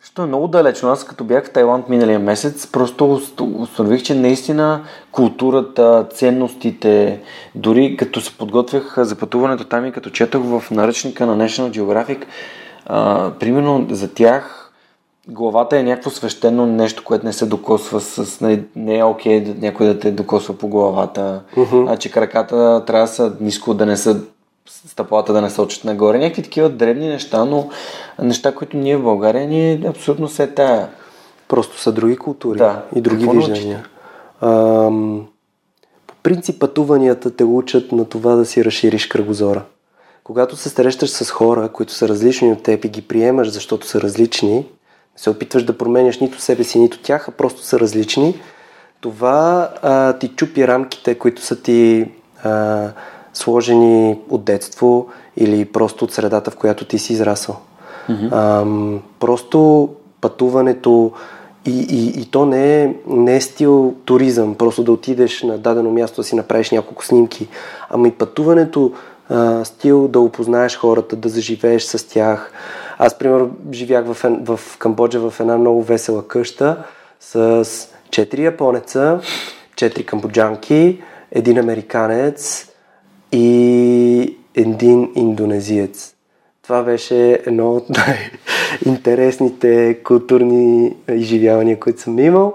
Що е много далечно. Аз като бях в Тайланд миналия месец, просто установих, че наистина културата, ценностите, дори като се подготвях за пътуването там и като четах в наръчника на National Geographic, а, примерно за тях главата е някакво свещено нещо, което не се докосва с... Не е окей okay, някой да те докосва по главата, uh-huh. а че краката трябва да са ниско, да не са... стъпалата да не сочат нагоре. Някакви такива дребни неща, но неща, които ние в България ни е абсолютно се тая. Просто са други култури, да, и други виждания. Ам, по принцип пътуванията те учат на това да си разшириш кръгозора. Когато се срещаш с хора, които са различни от теб и ги приемаш, защото са различни, се опитваш да променяш нито себе си, нито тях, а просто са различни. Това а, ти чупи рамките, които са ти а, сложени от детство или просто от средата, в която ти си израсъл. Mm-hmm. А, просто пътуването и, и, и то не е, не е стил туризъм, просто да отидеш на дадено място, да си направиш няколко снимки. Ами пътуването а, стил да опознаеш хората, да заживееш с тях. Аз, примерно, живях в, в Камбоджа в една много весела къща с четири японеца, четири камбоджанки, един американец и един индонезиец. Това беше едно от най-интересните културни изживявания, които съм имал.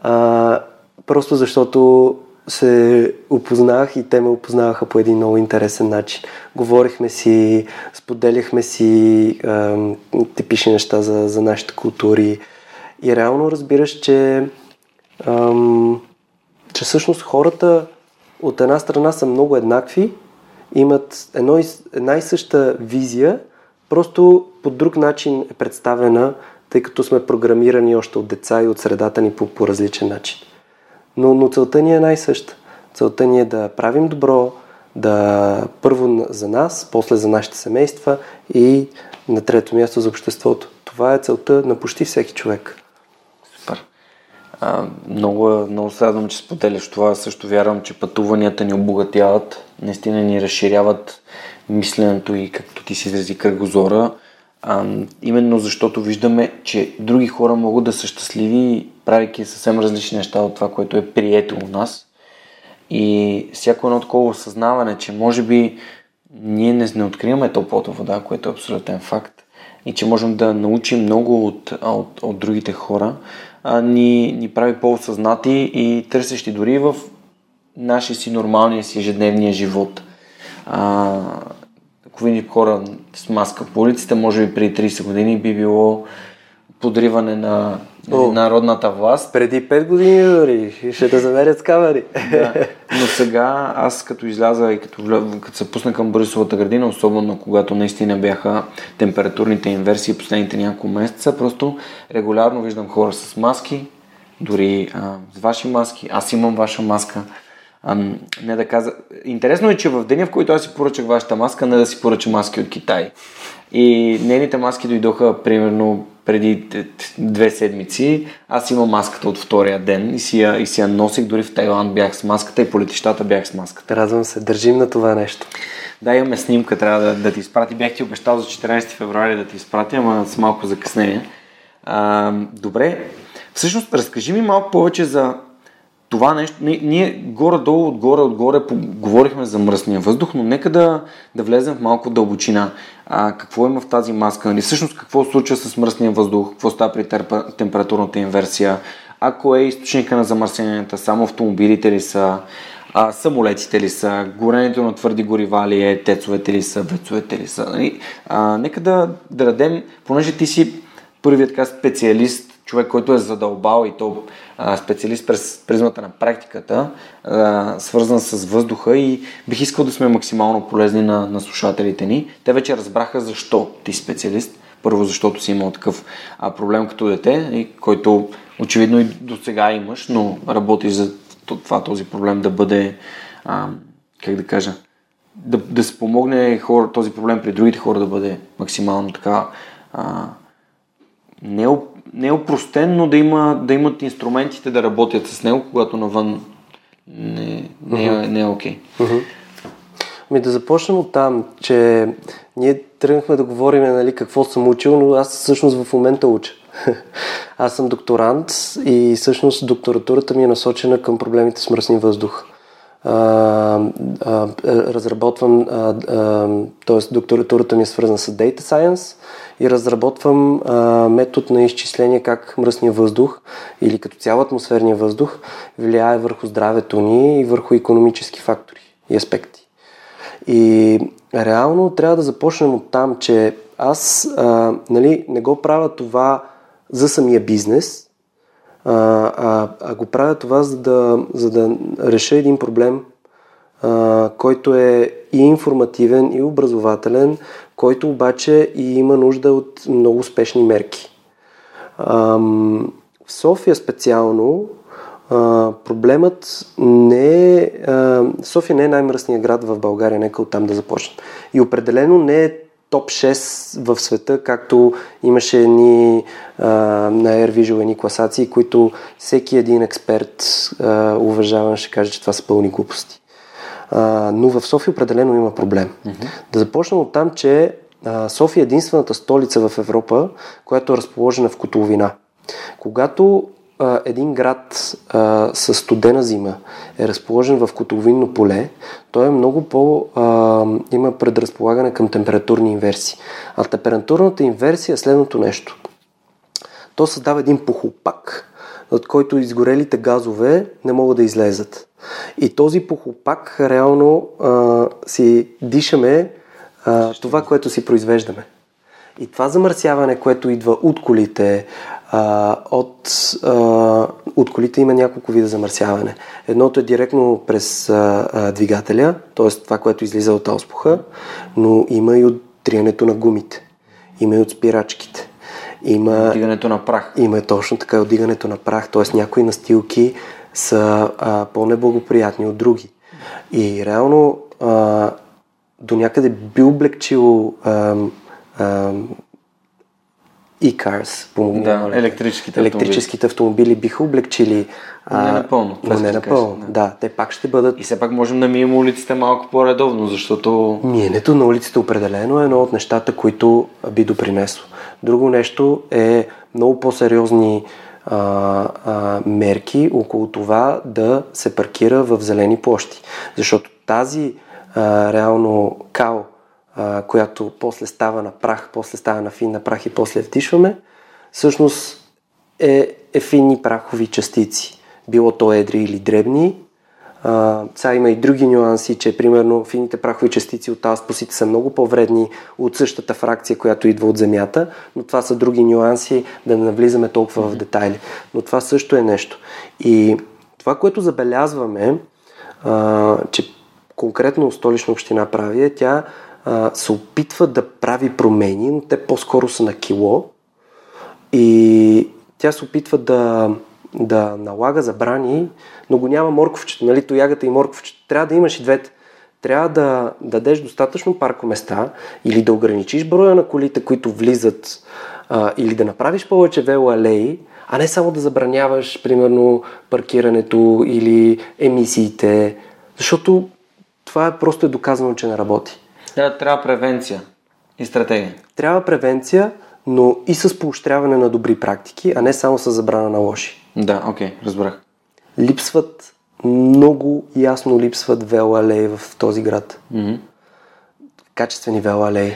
А, просто защото се опознах и те ме опознаваха по един много интересен начин. Говорихме си, споделяхме си е, типични неща за, за нашите култури, и реално разбираш, че е, че всъщност хората от една страна са много еднакви, имат едно, една и съща визия, просто по друг начин е представена, тъй като сме програмирани още от деца и от средата ни по, по различен начин. Но, но целта ни е най-съща. Целта ни е да правим добро, да първо за нас, после за нашите семейства и на трето място за обществото. Това е целта на почти всеки човек. Супер. А, много, много се радвам, че споделяш това. Също вярвам, че пътуванията ни обогатяват, наистина ни разширяват мисленето и, както ти си изрази, кръгозора, а, именно защото виждаме, че други хора могат да са щастливи, правейки съвсем различни неща от това, което е прието у нас. И всяко едно такова осъзнаване, че може би ние не, не откриваме топлата вода, което е абсолютен факт, и че можем да научим много от, от, от другите хора, а, ни, ни прави по-осъзнати и търсещи дори в нашия си нормалния си ежедневния живот. А, ако видим хора с маска по улиците, може би преди трийсет години би било подриване на народната власт. Преди пет години дори ще да замерят с камери. Да. Но сега аз като изляза и като, като се пусна към Борисовата градина, особено когато наистина бяха температурните инверсии последните няколко месеца, просто регулярно виждам хора с маски, дори а, с ваши маски. Аз имам ваша маска. А, не да каза... Интересно е, че в деня, в който аз си поръчах вашата маска, не да си поръча маски от Китай. И нейните маски дойдоха примерно преди две седмици. Аз имам маската от втория ден и си я, и си я носих. Дори в Тайланд бях с маската и по летищата бях с маската. Радвам се, държим на това нещо. Да, имаме снимка, трябва да, да ти изпрати. Бях ти обещал за четиринайсети февруари да ти изпратя, ама с малко закъснение. А, добре, всъщност разкажи ми малко повече за това нещо. Ние горе-долу, отгоре, отгоре говорихме за мръсния въздух, но нека да, да влезем в малко дълбочина. А, какво има в тази маска? Нали? Всъщност какво се случва с мръсния въздух? Какво става при терпа, температурната инверсия? Ако е източника на замърсенията, само автомобилите ли са? А, самолетите ли са? Горенето на твърди горива ли е? Тецовете ли са? Вецовете ли са? Нали? А, нека да, да дадем, понеже ти си първият така специалист, човек, който е задълбал и то а, специалист през призмата на практиката, а, свързан с въздуха, и бих искал да сме максимално полезни на, на слушателите ни. Те вече разбраха защо ти си специалист. Първо, защото си имал такъв а, проблем като дете, и, който очевидно и до сега имаш, но работиш за това този проблем да бъде, а, как да кажа, да, да се помогне хора, този проблем при другите хора да бъде максимално така а, неоп не е опростен, но да, има, да имат инструментите да работят с него, когато навън не, не, uh-huh. не е окей. Okay. Uh-huh. Ами да започнем от там, че ние тръгнахме да говорим, нали, какво съм учил, но аз всъщност в момента уча. Аз съм докторант и всъщност докторатурата ми е насочена към проблемите с мръсния въздух. А, а, разработвам, а, а, т.е. докторатурата ми е свързана с Data Science и разработвам а, метод на изчисление как мръсния въздух или като цяло атмосферния въздух влияе върху здравето ни и върху икономически фактори и аспекти. И реално трябва да започнем от там, че аз а, нали, не го правя това за самия бизнес, А, а, а го правя това, за да, за да реша един проблем, а, който е и информативен, и образователен, който обаче и има нужда от много успешни мерки. А, в София специално а, проблемът не е... А, София не е най-мръсният град в България, нека оттам да започна. И определено не е топ шест в света, както имаше ни а, на AirVisual едни класации, които всеки един експерт а, уважаван ще каже, че това са пълни глупости. А, но в София определено има проблем. Mm-hmm. Да започнем от там, че а, София е единствената столица в Европа, която е разположена в котловина. Когато а, един град а, със студена зима е разположен в котловинно поле, той е много по... А, има предразполагане към температурни инверсии. А температурната инверсия е следното нещо. То създава един похлупак, от който изгорелите газове не могат да излезат. И този похлупак реално а, си дишаме а, това, което си произвеждаме. И това замърсяване, което идва от колите, а, от, а, от колите има няколко вида замърсяване. Едното е директно през а, а, двигателя, т.е. това, което излиза от ауспуха, но има и от триенето на гумите, има и от спирачките. Има отдигането на прах. Има точно така и отдигането на прах, т.е. някои настилки са а, по-неблагоприятни от други. И реално а, до някъде би облегчило... А, e-cars, да, електрическите, електрическите автомобили. автомобили биха облегчили, а, не напълно, но не напълно. Да. да, те пак ще бъдат. И все пак можем да мием улиците малко по-редовно, защото... Миенето на улиците определено е едно от нещата, които би допринесло. Друго нещо е много по-сериозни а, а, мерки около това да се паркира в зелени площи. Защото тази а, реално кал, която после става на прах, после става на фин на прах и после вдишваме, всъщност е, е финни прахови частици. Било то едри или дребни. А, сега има и други нюанси, че примерно финните прахови частици от аспосите са много по-вредни от същата фракция, която идва от земята, но това са други нюанси, да не навлизаме толкова в детайли. Но това също е нещо. И това, което забелязваме, а, че конкретно Столична община прави, е тя се опитва да прави промени, но те по-скоро са на кило и тя се опитва да, да налага забрани, но го няма морковчето, нали, тоягата и морковчето. Трябва да имаш и двете. Трябва да дадеш достатъчно паркоместа или да ограничиш броя на колите, които влизат, а, или да направиш повече велоалеи, а не само да забраняваш, примерно, паркирането или емисиите, защото това просто е доказано, че не работи. Да, трябва превенция и стратегия. Трябва превенция, но и с поощряване на добри практики, а не само с забрана на лоши. Да, окей, okay, разбрах. Липсват, много ясно липсват велоалеи в този град. Mm-hmm. Качествени велоалеи.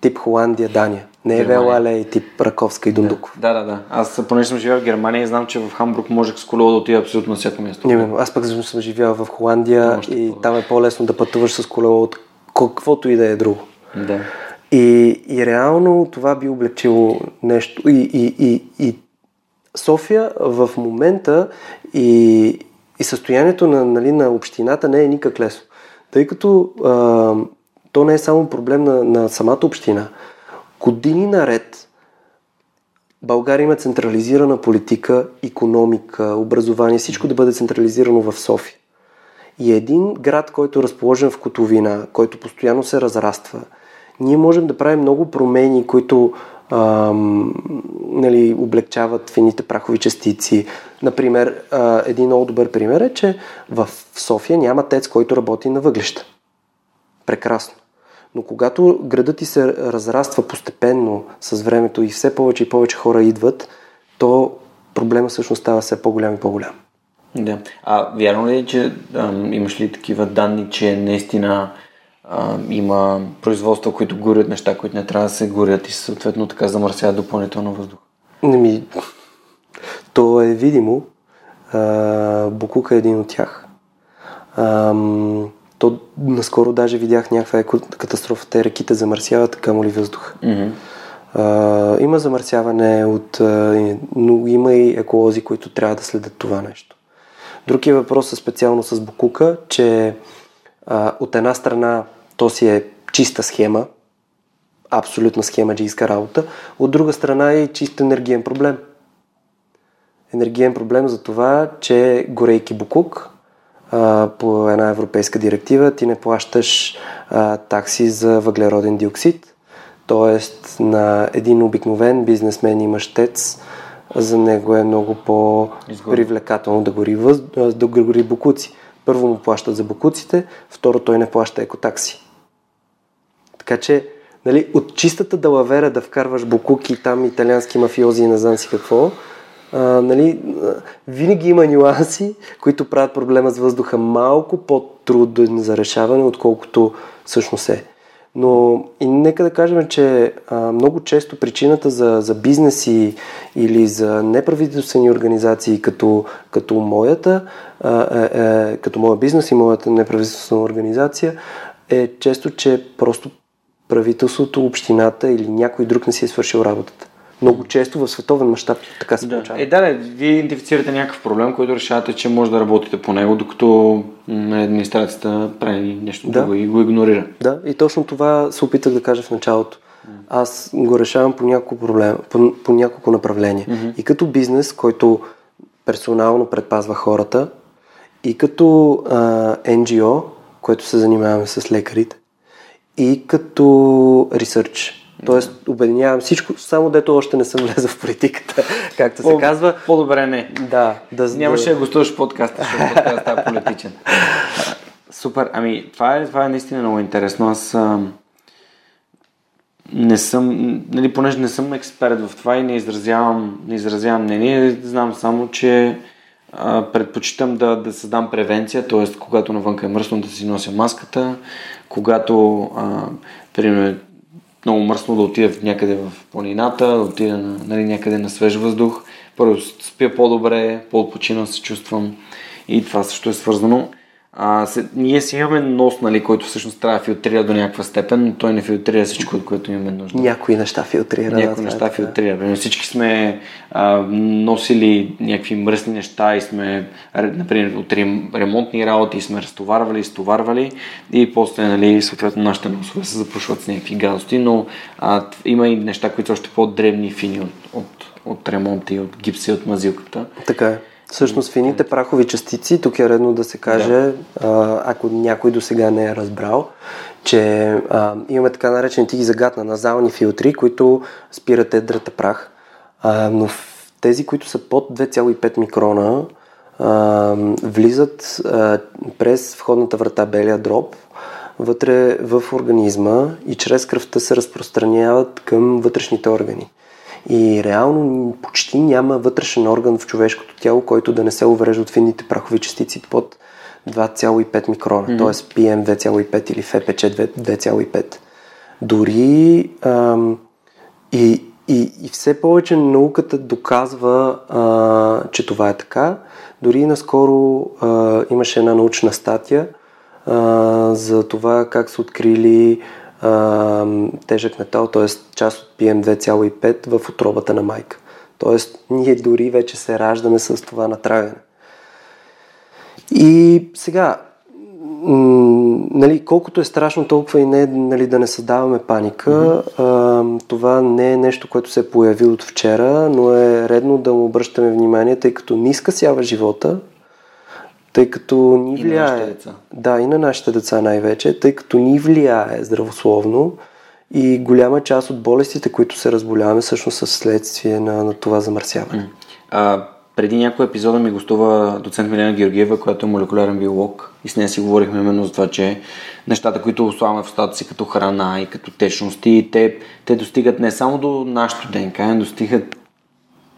Тип Холандия, Дания. Не е велоалеи тип Раковска и Дундуков. Да, да, да. Аз понеже съм живял в Германия и знам, че в Хамбург можех с колело да отида абсолютно на всяко място. Именно. Аз пък съм живял в Холандия и по-добре. Там е по-лесно да пътуваш с колело от каквото и да е друго. Да. И, и реално това би облегчило нещо. И, и, и, и София в момента и, и състоянието на, нали, на общината не е никак лесно. Тъй като а, то не е само проблем на, на самата община. Години наред България има централизирана политика, икономика, образование, всичко да бъде централизирано в София. И един град, който е разположен в котловина, който постоянно се разраства, ние можем да правим много промени, които ам, нали, облегчават фините прахови частици. Например, а, един много добър пример е, че в София няма ТЕЦ, който работи на въглища. Прекрасно. Но когато градът ти се разраства постепенно с времето и все повече и повече хора идват, то проблема всъщност става все по-голям и по-голям. Да. А вярно ли е, че а, имаш ли такива данни, че наистина а, има производства, които горят неща, които не трябва да се горят и съответно така замърсяват допълнително въздух? Ами, то е видимо. А, Букука е един от тях. А, то наскоро даже видях някаква катастрофа. Те реките замърсяват, камо ли въздух. Mm-hmm. А, има замърсяване, от, но има и еколози, които трябва да следят това нещо. Другия въпрос е специално с Букука, че а, от една страна то си е чиста схема, абсолютна схема джийска работа, от друга страна е чист енергиен проблем. Енергиен проблем за това, че горейки Букук а, по една европейска директива ти не плащаш а, такси за въглероден диоксид, т.е. на един обикновен бизнесмен имаш тец, за него е много по-привлекателно да гори, въз... да гори бокуци. Първо му плащат за бокуците, второ той не плаща екотакси. Така че, нали, от чистата далавера да вкарваш бокуки, там италиански мафиози и не знам си какво, а, нали, винаги има нюанси, които правят проблема с въздуха малко по-труден за решаване, отколкото всъщност е. Но и нека да кажем, че а, много често причината за, за бизнеси или за неправителствени организации като, като моята, а, е, като моя бизнес и моята неправителствена организация е често, че просто правителството, общината или някой друг не си е свършил работата. Много често в световен мащаб така се получава. Да. Е, да, не, вие идентифицирате някакъв проблем, който решавате, че може да работите по него, докато администрацията прави нещо да. друго и го игнорира. Да, и точно това се опитах да кажа в началото. Аз го решавам по няколко проблема, по, по няколко направления. Mm-hmm. И като бизнес, който персонално предпазва хората, и като а, Ен Джи О, който се занимаваме с лекарите, и като ресърч. Тоест, обединявам всичко, само дето още не съм влезъл в политиката, както се О, казва. По-добре не. Да, да, нямаше да, да гостуваш подкаста, защото подкаста е политичен. Супер, ами това е, това е наистина много интересно. Аз ам, не съм, нали, понеже не съм експерт в това и не изразявам, не изразявам мнение, знам само, че а, предпочитам да, да създам превенция, т.е. когато навънка е мръсно, да си нося маската, когато а, примерно много мръсно да отида някъде в планината, да отида на, нали, някъде на свеж въздух. Първо спя по-добре, по-отпочинал се чувствам и това също е свързано. А, се, ние си имаме нос, нали, който всъщност трябва да филтрира до някаква степен, но той не филтрира всичко, от което имаме нужда. Някои неща филтрира. Някои да, неща да. филтрира. Всички сме а, носили някакви мръсни неща и сме, например, от ремонтни работи и сме разтоварвали, изтоварвали и после, нали, съответно нашите носове се запушват с някакви гадости, но а, има и неща, които са още по-древни и фини от, от, от ремонта и от гипси, от мазилката. Така е. Всъщност фините прахови частици, тук е редно да се каже, да. Ако някой до сега не е разбрал, че а, имаме така наречени, ти ги загатна, назални филтри, които спират едрата прах, а, но в тези, които са под две цяло и пет микрона, а, влизат а, през входната врата, белия дроб, вътре в организма и чрез кръвта се разпространяват към вътрешните органи. И реално почти няма вътрешен орган в човешкото тяло, който да не се уврежда от фините прахови частици под две цяло и пет микрона, mm-hmm. т.е. пи ем две цяло и пет или еф пе че две цяло и пет. Дори ам, и, и, и все повече науката доказва, а, че това е така. Дори наскоро а, имаше една научна статия а, за това как са открили тежък метал, т.е. част от пи ем две цяло и пет в утробата на майка. Т.е. ние дори вече се раждаме с това натравяне. И сега, нали, колкото е страшно, толкова и не, нали, да не създаваме паника. Mm-hmm. Това не е нещо, което се е появило от вчера, но е редно да му обръщаме внимание, тъй като не изкъсява живота, тъй като ни влияе. Да, и на нашите деца най-вече, тъй като ни влияе здравословно и голяма част от болестите, които се разболяваме, всъщност са следствие на, на това замърсяване. А, преди някой епизода ми гостува доцент Милена Георгиева, която е молекулярен биолог, и с нея си говорихме именно за това, че нещата, които слагаме в устата си като храна и като течности, те, те достигат не само до нашото ДНК, а достигат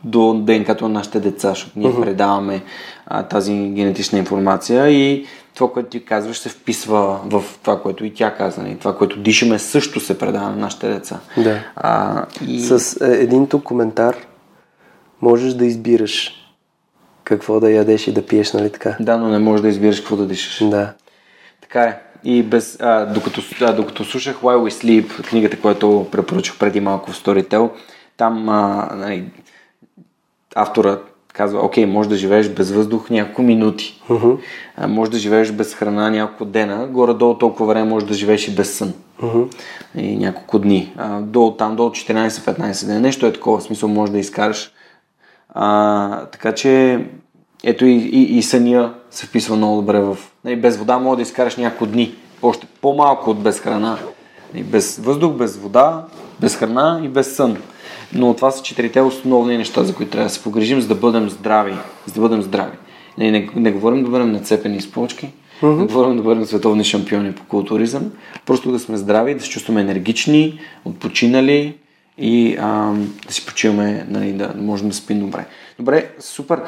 до ДНК-то на нашите деца, защото ние uh-huh. предаваме а, тази генетична информация и това, което ти казваш, се вписва в това, което и тя каза. И това, което дишаме, също се предава на нашите деца. Да. А, и... С е, един тук коментар можеш да избираш какво да ядеш и да пиеш, нали така? Да, но не можеш да избираш какво да дишаш. Да. Така е. И без, а, докато, а, докато слушах Why We Sleep, книгата, която препоръчах преди малко в Storytel, там а, нали, автора казва, окей, може да живееш без въздух няколко минути, uh-huh. а, може да живееш без храна няколко дена, горе-долу толкова време може да живееш и без сън. Uh-huh. И няколко дни. А, долу там, долу четиринайсет-петнайсет дена. Нещо е такова, в смисъл може да изкараш. А, така че, ето и, и, и съня се вписва много добре в... И без вода може да изкараш няколко дни. Още по-малко от без храна. И без въздух, без вода, без храна и без сън. Но това са четирите основни неща, за които трябва да се погрижим, за да бъдем здрави. За да бъдем здрави. Не, не, не говорим да бъдем нацепени из полчки, mm-hmm. не говорим да бъдем световни шампиони по културизъм. Просто да сме здрави, да се чувстваме енергични, отпочинали и а, да си почиваме, нали, да можем да спим добре. Добре, супер.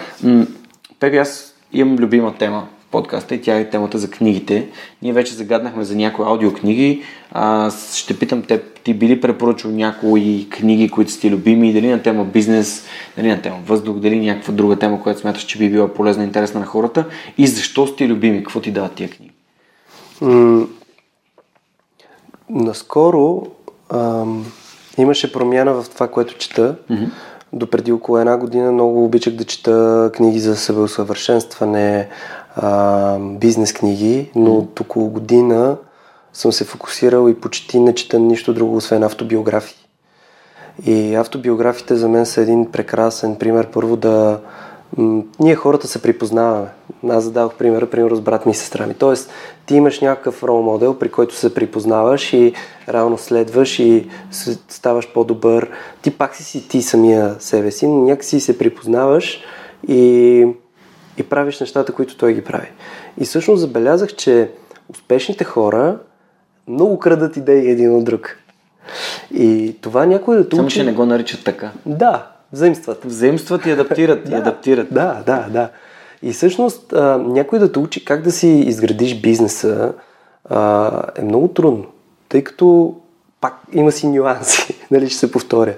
Пепи, аз имам любима тема в подкаста и тя е темата за книгите. Ние вече загаднахме за някои аудиокниги. Аз ще питам теб, ти би ли препоръчал някои книги, които са ти любими, дали на тема бизнес, дали на тема въздух, дали някаква друга тема, която смяташ, че би била полезна и интересна на хората, и защо са ти любими, какво ти дават тия книги? М- наскоро ам, имаше промяна в това, което чета. Mm-hmm. Допреди около една година много обичах да чета книги за себеусъвършенстване, ам, бизнес книги, но mm-hmm. от около година съм се фокусирал и почти не чета нищо друго, освен автобиографии. И автобиографите за мен са един прекрасен пример. Първо да, М- ние хората се припознаваме. Аз задавах примера, примерно с брат ми и сестра ми. Тоест, ти имаш някакъв рол модел, при който се припознаваш и реално следваш и ставаш по-добър. Ти пак си си ти самия себе си, но някакси се припознаваш и, и правиш нещата, които той ги прави. И всъщност забелязах, че успешните хора много крадат идеи един от друг. И това някой да те учи... Само, че не го наричат така. Да, взаимстват. Взаимстват и адаптират. да, и адаптират. Да, да, да. И всъщност а, някой да те учи как да си изградиш бизнеса а, е много трудно, тъй като пак има си нюанси, нали ще се повторя.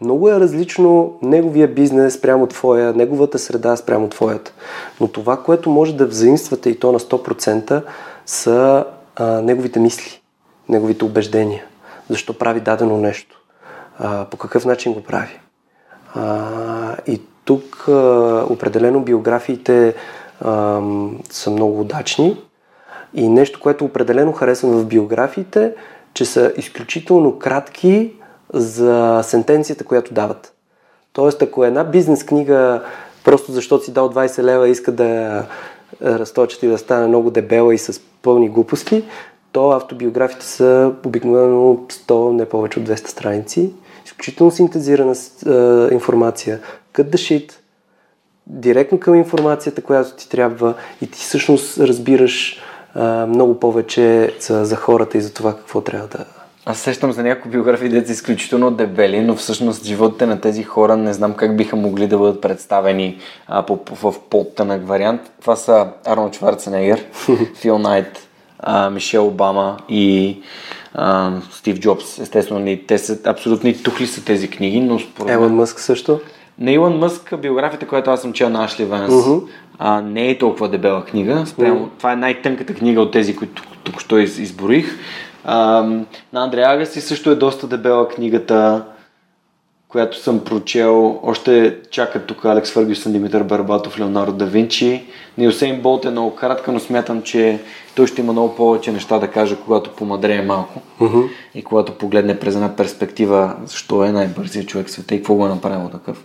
Много е различно неговия бизнес прямо твоя, неговата среда спрямо твоята. Но това, което може да взаимствате и то на сто процента са а, неговите мисли, неговите убеждения. Защо прави дадено нещо? А, по какъв начин го прави? А, и тук а, определено биографиите а, са много удачни и нещо, което определено харесвам в биографиите, че са изключително кратки за сентенцията, която дават. Тоест, ако една бизнес книга просто защото си дал двайсет лева иска да разточат и да стане много дебела и с пълни глупости, то автобиографите са обикновено сто, не повече от двеста страници. Изключително синтезирана е, информация. Cut the shit. Директно към информацията, която ти трябва и ти всъщност разбираш е, много повече за, за хората и за това какво трябва да... Аз сещам за някои биографии, деца изключително дебели, но всъщност животите на тези хора не знам как биха могли да бъдат представени а, по, по, в по-тънък вариант. Това са Арнолд Шварценегер, Фил Найт, а, Мишел Обама и а, Стив Джобс. Естествено, те са абсолютни тухли са тези книги, но според... Елон Мъск също? На Илон Мъск биографията, която аз съм чел на Ашли Ванс, uh-huh. а, не е толкова дебела книга. Спрямо, uh-huh. това е най-тънката книга от тези, които току-що из, изброих. Uh, на Андре Агаси също е доста дебела книгата, която съм прочел. Още чакат тук Алекс Фъргюсън, Димитър Барбатов, Леонардо да Винчи. Юсейн Болт е много кратка, но смятам, че той ще има много повече неща да каже, когато помадрее малко uh-huh. и когато погледне през една перспектива защо е най-бързият човек в света и какво го е направил такъв.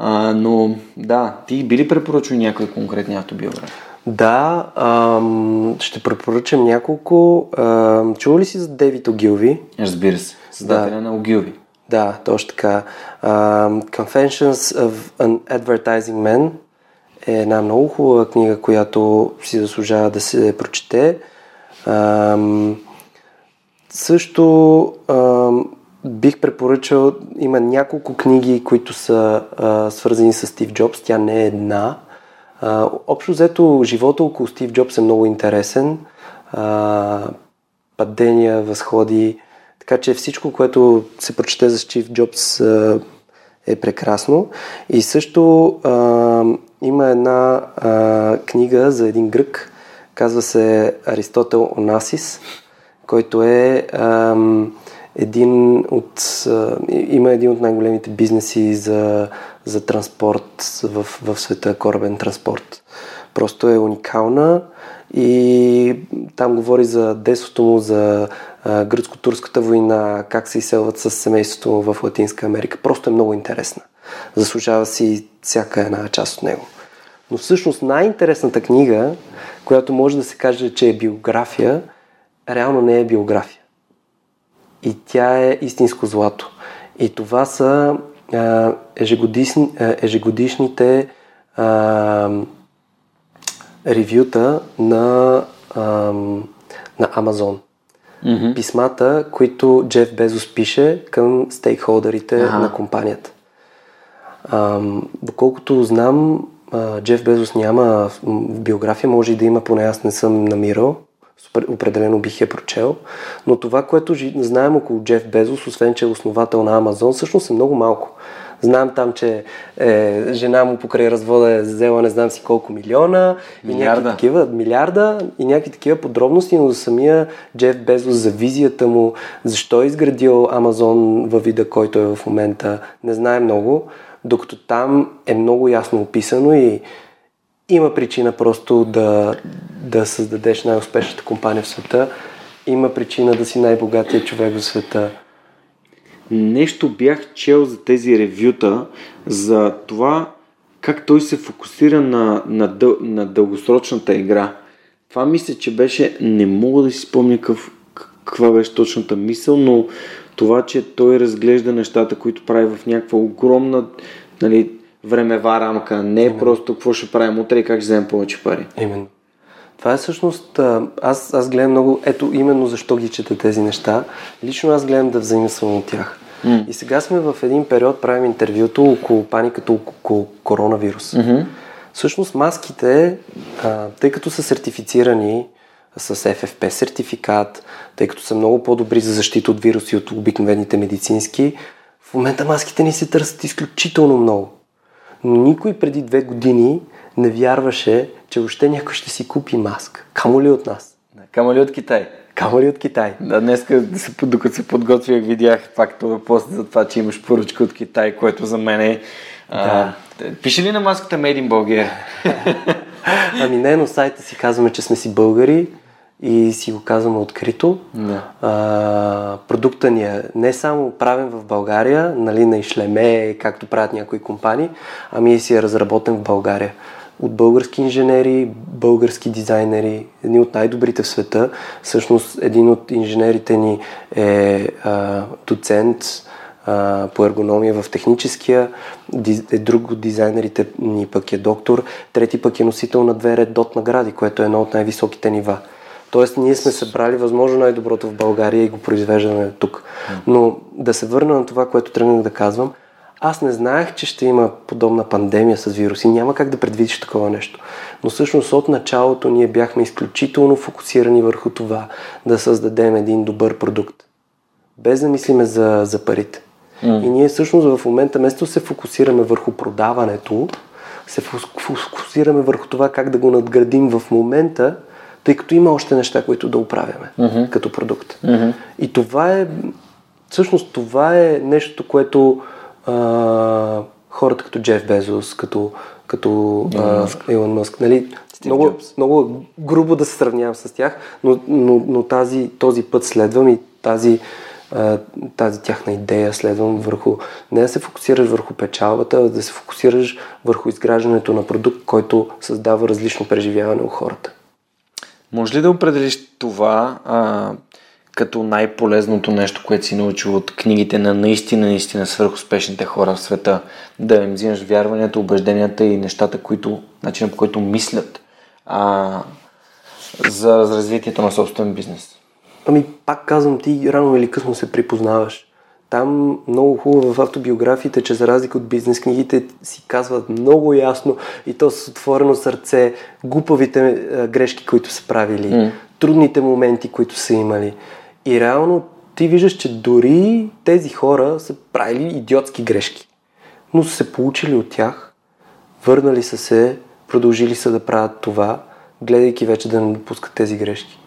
Uh, но да, ти би ли препоръчал някои конкретни автобиографии? Да, ам, ще препоръчам няколко. Ам, чува ли си за Дейвид Огилви? Разбира се, създателя да. на Огилви. Да, точно така. Ам, Confessions of an Advertising Man е една много хубава книга, която си заслужава да се прочете. Ам, също ам, бих препоръчал, има няколко книги, които са а, свързани с Стив Джобс, тя не е една. Uh, общо взето, живота около Стив Джобс е много интересен. Uh, падения, възходи. Така че всичко, което се прочете за Стив Джобс uh, е прекрасно. И също uh, има една uh, книга за един грък. Казва се Аристотел Онасис, който е uh, един от... Uh, има един от най-големите бизнеси за... за транспорт в, в света, корабен транспорт. Просто е уникална и там говори за детството му, за а, гръцко-турската война, как се изселват с семейството му в Латинска Америка. Просто е много интересна. Заслужава си всяка една част от него. Но всъщност най-интересната книга, която може да се каже, че е биография, реално не е биография. И тя е истинско злато. И това са Ежегодишни, ежегодишните а, ревюта на, а, на Amazon. Mm-hmm. Писмата, които Джеф Безос пише към стейкхолдерите uh-huh. на компанията. А, доколкото знам, а, Джеф Безос няма в биография, може и да има, поне аз не съм намирал. Определено бих я прочел, но това, което знаем около Джеф Безос, освен че е основател на Амазон, всъщност е много малко. Знам там, че е, жена му покрай развода е взела не знам си колко милиона, милиарда. И някакви такива, милиарда и някакви такива подробности, но за самия Джеф Безос, за визията му, защо е изградил Амазон във вида, който е в момента, не знае много, докато там е много ясно описано и има причина просто да, да създадеш най-успешната компания в света. Има причина да си най-богатия човек в света. Нещо бях чел за тези ревюта, за това как той се фокусира на, на, дъл, на дългосрочната игра. Това мисля, че беше, не мога да си спомня къв, каква беше точната мисъл, но това, че той разглежда нещата, които прави в някаква огромна, нали, времева рамка, не е просто какво ще правим утре и как ще вземем повече пари. Именно. Това е всъщност, аз, аз гледам много, ето именно защо ги чета тези неща. Лично аз гледам да взаимствам от тях. Mm. И сега сме в един период, правим интервюто около паниката, около коронавирус. Mm-hmm. Всъщност маските, а, тъй като са сертифицирани с Ф Ф П сертификат, тъй като са много по-добри за защита от вируси от обикновените медицински, в момента маските ни се търсят изключително много. Но никой преди две години не вярваше, че въобще някой ще си купи маска. Камо ли от нас? Камо ли от Китай? Камо ли от Китай? Да, днеска, докато се подготвях, видях пак това пост за това, че имаш поръчка от Китай, което за мен е... Да. А, пише ли на маската Made in Bulgaria? Ами не, но сайта си казваме, че сме си българи и си го казваме открито. Да. А, продукта ни е не само правен в България, нали, на ишлеме, както правят някои компании, ами и си е разработен в България. От български инженери, български дизайнери, едни от най-добрите в света. Всъщност, един от инженерите ни е а, доцент а, по ергономия в техническия, Диз, е друг от дизайнерите ни пък е доктор, трети пък е носител на две Red Dot награди, което е едно от най-високите нива. Тоест, ние сме събрали възможно най-доброто в България и го произвеждаме тук. Но да се върна на това, което тръгнах да казвам, аз не знаех, че ще има подобна пандемия с вируси. Няма как да предвидиш такова нещо. Но всъщност от началото ние бяхме изключително фокусирани върху това да създадем един добър продукт. Без да мислиме за, за парите. Mm. И ние всъщност в момента, вместо се фокусираме върху продаването, се фокусираме върху това как да го надградим в момента, тъй като има още неща, които да оправяме mm-hmm. като продукт. Mm-hmm. И това е... Всъщност това е нещо, което Uh, хората като Джеф Безос, като, като uh, Илон Мъск, нали? Много, много грубо да се сравнявам с тях, но, но, но тази, този път следвам и тази, uh, тази тяхна идея следвам върху, не да се фокусираш върху печалбата, а да се фокусираш върху изграждането на продукт, който създава различно преживяване у хората. Може ли да определиш това uh... като най-полезното нещо, което си научил от книгите на наистина, наистина свръхуспешните хора в света, да им взимаш вярванията, убежденията и нещата, които, начинът по който мислят а, за развитието на собствен бизнес? Ами пак казвам, ти рано или късно се припознаваш. Там много хубаво в автобиографиите, че за разлика от бизнес книгите си казват много ясно и то с отворено сърце глупавите грешки, които са правили, mm. трудните моменти, които са имали. И реално ти виждаш, че дори тези хора са правили идиотски грешки, но са се получили от тях, върнали са се, продължили са да правят това, гледайки вече да не допускат тези грешки.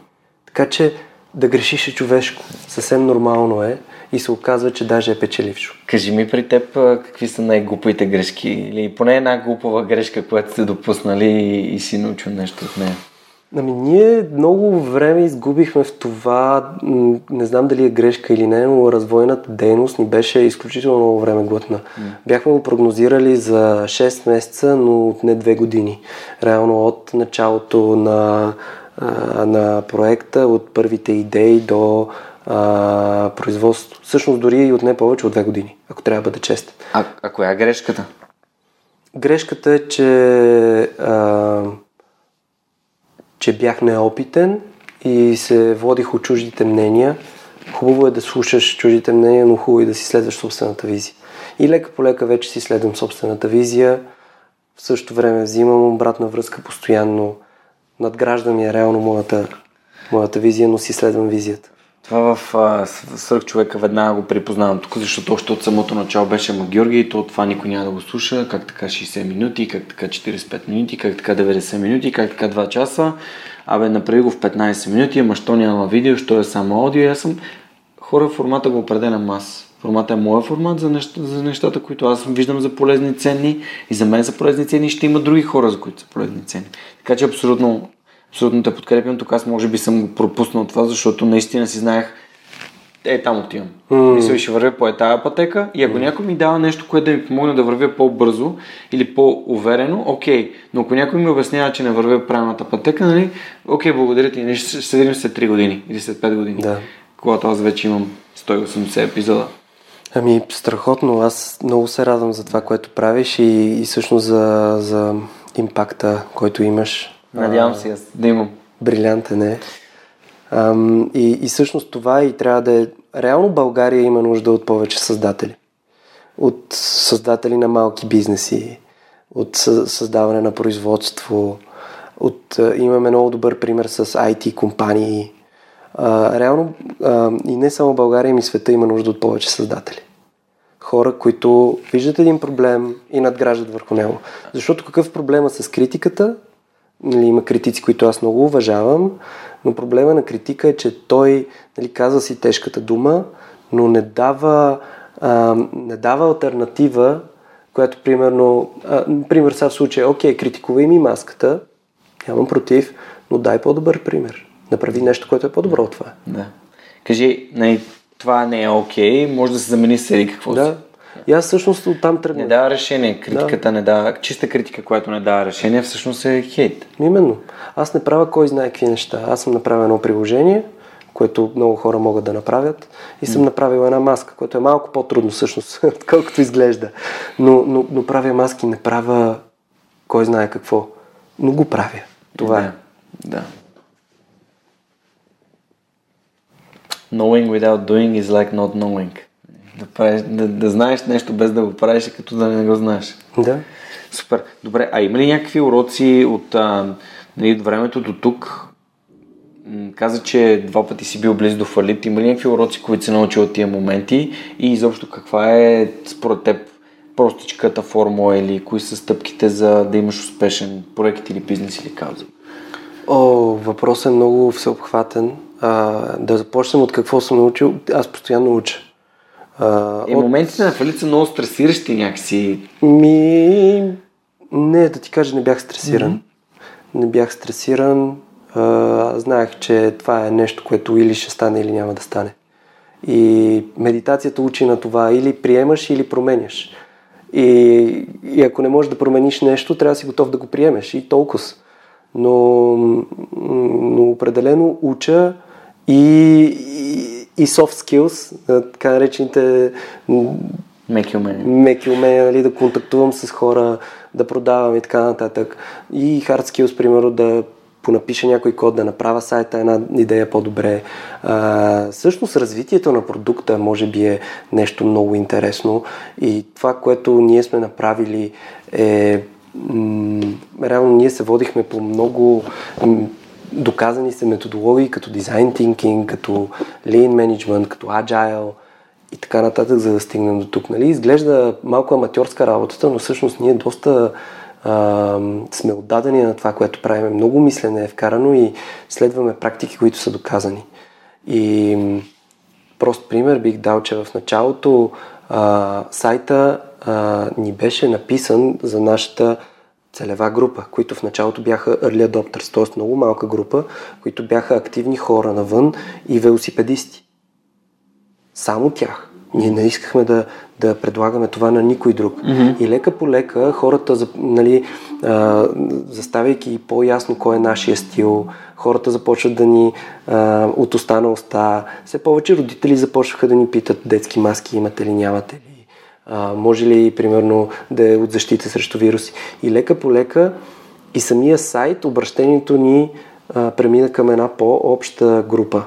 Така че да грешиш е човешко, съвсем нормално е и се оказва, че даже е печелившо. Кажи ми при теб какви са най-глупите грешки или поне една глупава грешка, която сте допуснали и си научил нещо от нея? Ами ние много време изгубихме в това, не знам дали е грешка или не, но развойната дейност ни беше изключително много време глътна. Mm. Бяхме го прогнозирали за шест месеца, но от не две години. Реално от началото на, а, на проекта, от първите идеи до а, производство. Всъщност дори и от не повече от две години, ако трябва да бъде честен. А, а коя е грешката? Грешката е, че... А, че бях неопитен и се водих от чуждите мнения. Хубаво е да слушаш чуждите мнения, но хубаво е да си следваш собствената визия. И лека по лека вече си следвам собствената визия. В същото време взимам обратна връзка постоянно. Надграждам я реално моята, моята визия, но си следвам визията. Това в а, Свръхчовека веднага го припознавам тук, защото още от самото начало беше ма Георги и то това никой няма да го слуша, как така шейсет минути, как така четирийсет и пет минути, как така деветдесет минути, как така два часа, абе направи го в петнайсет минути, ама що няма видео, що е само аудио, аз съм хора формата го определям аз. Формата е моя формат за, неща, за нещата, които аз виждам за полезни ценни и за мен са полезни ценни, ще има други хора, за които са полезни ценни. Така че абсолютно Абсолютно те подкрепям, тук аз може би съм го пропуснал това, защото наистина си знаех е, там отивам. Mm. Мисля, ще вървя по тая пътека и ако mm. някой ми дава нещо, което да ми помогне да вървя по-бързо или по-уверено, окей. Но ако някой ми обяснява, че не вървя правилната пътека, нали, окей, благодаря ти, ще седим след три години или след пет години. Да. Когато аз вече имам сто и осемдесет епизода. Ами, страхотно. Аз много се радвам за това, което правиш и, и всъщност за, за импакта, който имаш. Надявам се, аз да имам. Брилянтен е. Ам, и, и всъщност това и трябва да е... Реално България има нужда от повече създатели. От създатели на малки бизнеси, от създаване на производство, от... Имаме много добър пример с ай ти компании. А, реално а, и не само България, и света има нужда от повече създатели. Хора, които виждат един проблем и надграждат върху него. Защото какъв проблема с критиката? Нали, има критици, които аз много уважавам, но проблема на критика е, че той, нали, казва си тежката дума, но не дава, а, не дава алтернатива, която примерно, а, пример са в случая, окей, критикувай ми маската, нямам против, но дай по-добър пример. Направи нещо, което е по-добро от това. Да. Кажи, нали, това не е окей, може да се замени с еди какво да. си. И аз всъщност оттам тръгна. Не дава решение. Критиката да. не дава. Чиста критика, която не дава решение, всъщност е хейт. Именно. Аз не правя кой знае какви неща. Аз съм направил едно приложение, което много хора могат да направят, и съм направил една маска, което е малко по-трудно всъщност, отколкото изглежда. Но, но, но правя маски, не правя кой знае какво. Но го правя. Това да. е. Да. Knowing without doing is like not knowing. Да, правиш, да, да знаеш нещо без да го правиш, е като да не го знаеш. Да. Супер. Добре, а има ли някакви уроци от, а, нали, от времето до тук? Каза, че два пъти си бил близо до фалит. Има ли някакви уроци, които се научил от тия моменти? И изобщо каква е според теб простичката формула или кои са стъпките за да имаш успешен проект или бизнес или кауза? О, въпрос е много всеобхватен. А, да започнем от какво съм научил. Аз постоянно уча. А, е, от... Моментите на фалит са много стресиращи някакси. Ми... Не, да ти кажа, не бях стресиран. Mm-hmm. Не бях стресиран. А, знаех, че това е нещо, което или ще стане, или няма да стане. И медитацията учи на това. Или приемаш, или променяш. И, и ако не можеш да промениш нещо, трябва да си готов да го приемеш. И толкова. Но, но определено уча и... и и soft skills, така наречените меки умения, меки умения, нали, да контактувам с хора, да продавам и така нататък. И hard skills, примерно, да понапиша някой код, да направя сайта, една идея по-добре. А, всъщност развитието на продукта може би е нещо много интересно и това, което ние сме направили е... М- реално ние се водихме по много... М- доказани са методологии като Design Thinking, като Lean Management, като Agile и така нататък, за да стигнем до тук. Нали? Изглежда малко аматьорска работата, но всъщност ние доста а, сме отдадени на това, което правим. Много мислене е вкарано и следваме практики, които са доказани. И прост пример бих дал, че в началото а, сайта а, ни беше написан за нашата целева група, които в началото бяха early adopters, т.е. много малка група, които бяха активни хора навън и велосипедисти. Само тях. Ние не искахме да, да предлагаме това на никой друг. Mm-hmm. И лека по лека хората, нали, а, заставяйки по-ясно кой е нашия стил, хората започват да ни а, от уста на уста. Все повече родители започваха да ни питат детски маски имате ли, нямате ли. А, може ли, примерно, да е от защита срещу вируси. И лека по лека и самия сайт, обращението ни а, премина към една по-обща група.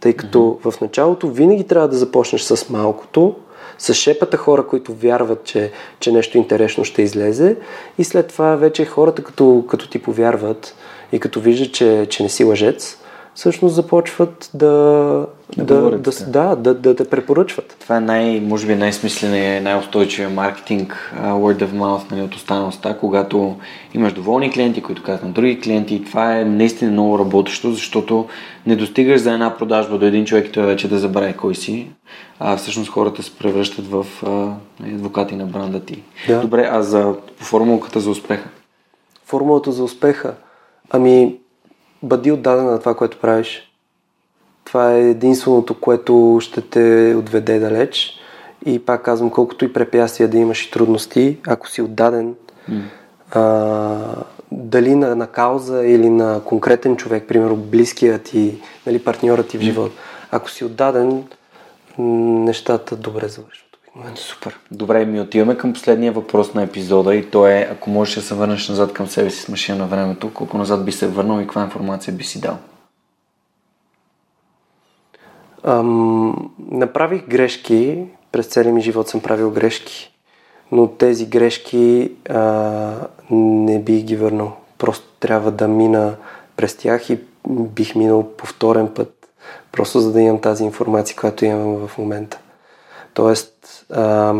Тъй като mm-hmm. в началото винаги трябва да започнеш с малкото, с шепата хора, които вярват, че, че нещо интересно ще излезе и след това вече хората, като, като ти повярват и като виждат, че, че не си лъжец, всъщност започват да да, да, да, да, да, да, да препоръчват. Това е най, може би най-смисленият, най-устойчивия маркетинг, uh, word of mouth, нали, от останалостта, когато имаш доволни клиенти, които казват на други клиенти. Това е наистина много работещо, защото не достигаш за една продажба до един човек и той вече да забрави кой си, а всъщност хората се превръщат в uh, адвокати на бранда ти. Да. Добре, а за формулката за успеха? Формулата за успеха? Ами... Бъди отдаден на това, което правиш. Това е единственото, което ще те отведе далеч. И пак казвам, колкото и препятствия да имаш и трудности, ако си отдаден mm. а, дали на, на кауза или на конкретен човек, примерно близкият ти, нали, партньорът ти в живота, mm. ако си отдаден, нещата добре завършват. Супер. Добре, ми отиваме към последния въпрос на епизода и то е, ако можеш да се върнеш назад към себе си с машина на времето, колко назад би се върнал и каква информация би си дал? Ам, направих грешки. През целия ми живот съм правил грешки, но тези грешки а, не бих ги върнал. Просто трябва да мина през тях и бих минал повторен път, просто за да имам тази информация, която имам в момента. Тоест, а,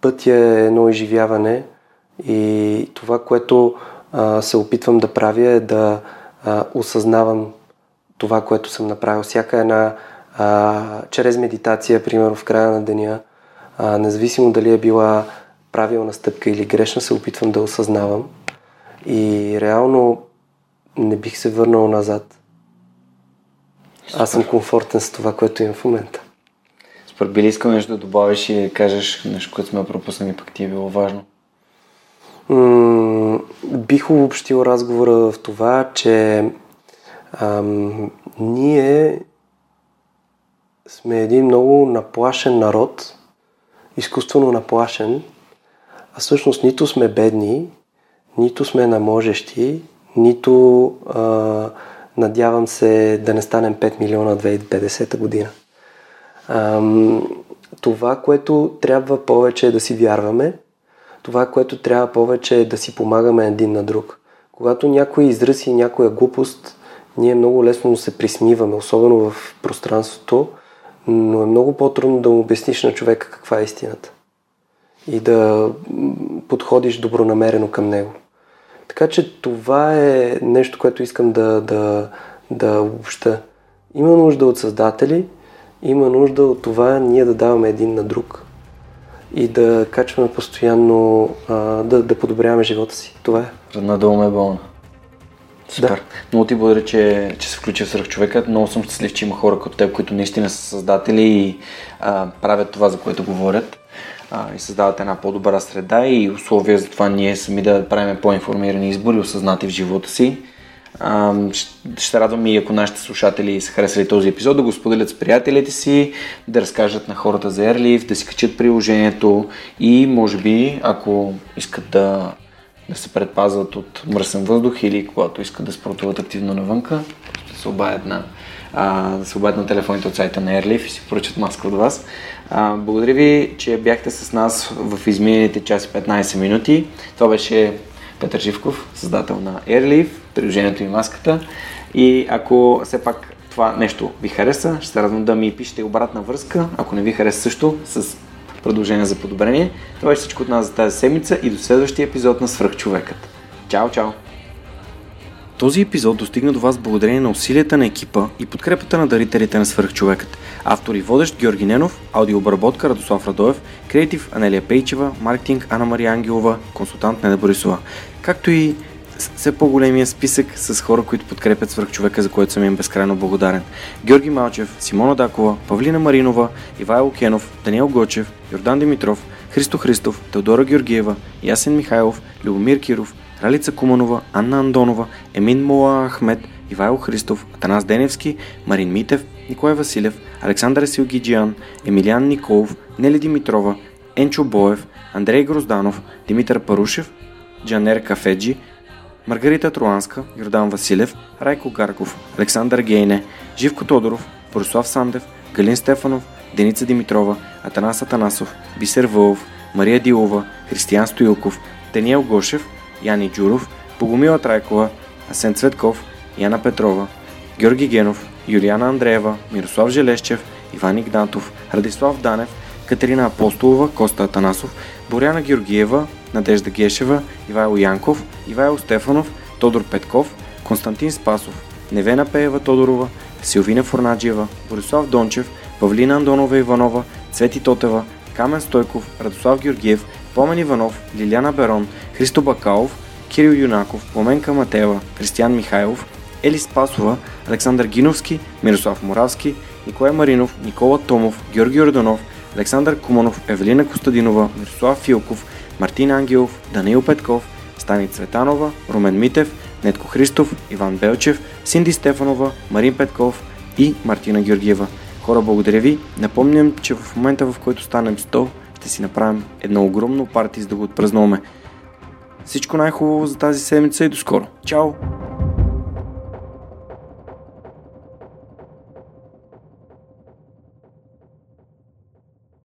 пътя е едно изживяване и това, което а, се опитвам да правя, е да а, осъзнавам това, което съм направил. Всяка една А, чрез медитация, примерно в края на деня, а, независимо дали е била правилна стъпка или грешна, се опитвам да осъзнавам. И реално не бих се върнал назад. Супер. Аз съм комфортен с това, което имам в момента. Супер, би ли искал нещо да добавиш и да кажеш нещо, което сме пропуснали, пък ти е било важно? М- бих обобщил разговора в това, че ам, ние сме един много наплашен народ, изкуствено наплашен, а всъщност нито сме бедни, нито сме наможещи, нито а, надявам се да не станем пет милиона две хиляди и петдесета година. А, това, което трябва повече е да си вярваме, това, което трябва повече е да си помагаме един на друг. Когато някой израз и някоя глупост, ние много лесно се присмиваме, особено в пространството, но е много по-трудно да му обясниш на човека каква е истината и да подходиш добронамерено към него. Така че това е нещо, което искам да, да, да обобща. Има нужда от създатели, има нужда от това ние да даваме един на друг и да качваме постоянно, да, да подобряваме живота си. Това е. Надолу ме е болна. Супер. Да. Много ти благодаря, че, че се включи в Свръхчовекът. Много съм щастлив, че има хора като теб, които наистина са създатели и а, правят това, за което говорят а, и създават една по-добра среда и условия за това ние сами да правим по-информирани избори, осъзнати в живота си. А, ще, ще радвам и ако нашите слушатели са харесали този епизод, да го споделят с приятелите си, да разкажат на хората за AirLief, да си качат приложението и може би, ако искат да да се предпазват от мръсен въздух или когато искат да спортуват активно навънка, да се обадят на, а, да се обадят на телефоните от сайта на AirLief и си поръчат маска от вас. А, благодаря ви, че бяхте с нас в изминалите час и петнайсет минути. Това беше Петър Живков, създател на AirLief, приложението и маската. И ако все пак това нещо ви хареса, ще се радвам да ми пишете обратна връзка, ако не ви хареса също, с предложения за подобрение. Това е всичко от нас за тази седмица и до следващия епизод на Свръхчовекът. Чао, чао! Този епизод достигна до вас благодарение на усилията на екипа и подкрепата на дарителите на Свръхчовекът. Автор и водещ Георги Ненов, аудиообработка Радослав Радоев, креатив Анелия Пейчева, маркетинг Анна Мария Ангелова, консултант Неда Борисова, както и все по-големия списък с хора, които подкрепят Свръхчовека, за което съм им безкрайно благодарен. Георги Малчев, Симона Дакова, Павлина Маринова, Ивайло Кенов, Даниел Гочев, Йордан Димитров, Христо Христов, Теодора Георгиева, Ясен Михайлов, Любомир Киров, Ралица Куманова, Анна Андонова, Емин Мола Ахмед, Ивайло Христов, Атанас Деневски, Марин Митев, Николай Василев, Александър Силгиджиян, Емилиан Николов, Нели Димитрова, Енчо Боев, Андрей Грозданов, Димитър Парушев, Джанер Кафеджи, Маргарита Труанска, Йордан Василев, Райко Гарков, Александър Гейне, Живко Тодоров, Борислав Сандев, Галин Стефанов, Деница Димитрова, Атанас Атанасов, Бисер Вълов, Мария Дилова, Християн Стоилков, Даниел Гошев, Яни Джуров, Богомила Трайкова, Асен Цветков, Яна Петрова, Георги Генов, Юлиана Андреева, Мирослав Желещев, Иван Игнатов, Радислав Данев, Катерина Апостолова, Коста Атанасов, Боряна Георгиева, Надежда Гешева, Ивайло Янков, Ивайло Стефанов, Тодор Петков, Константин Спасов, Невена Пеева Тодорова, Силвина Фурнаджиева, Борислав Дончев, Павлина Андонова Иванова, Цвети Тотева, Камен Стойков, Радослав Георгиев, Пламен Иванов, Лиляна Берон, Христо Бакалов, Кирил Юнаков, Пламенка Матева, Кристиян Михайлов, Ели Спасова, Александър Гиновски, Мирослав Моравски, Николай Маринов, Никола Томов, Георги Йорданов, Александър Куманов, Евелина Костадинова, Мирослав Филков, Мартин Ангелов, Даниил Петков, Стани Цветанова, Румен Митев, Нетко Христов, Иван Белчев, Синди Стефанова, Марин Петков и Мартина Георгиева. Хора, благодаря ви. Напомням, че в момента, в който станем сто, ще си направим едно огромно парти, за да го отпразнуваме. Всичко най-хубаво за тази седмица и до скоро. Чао!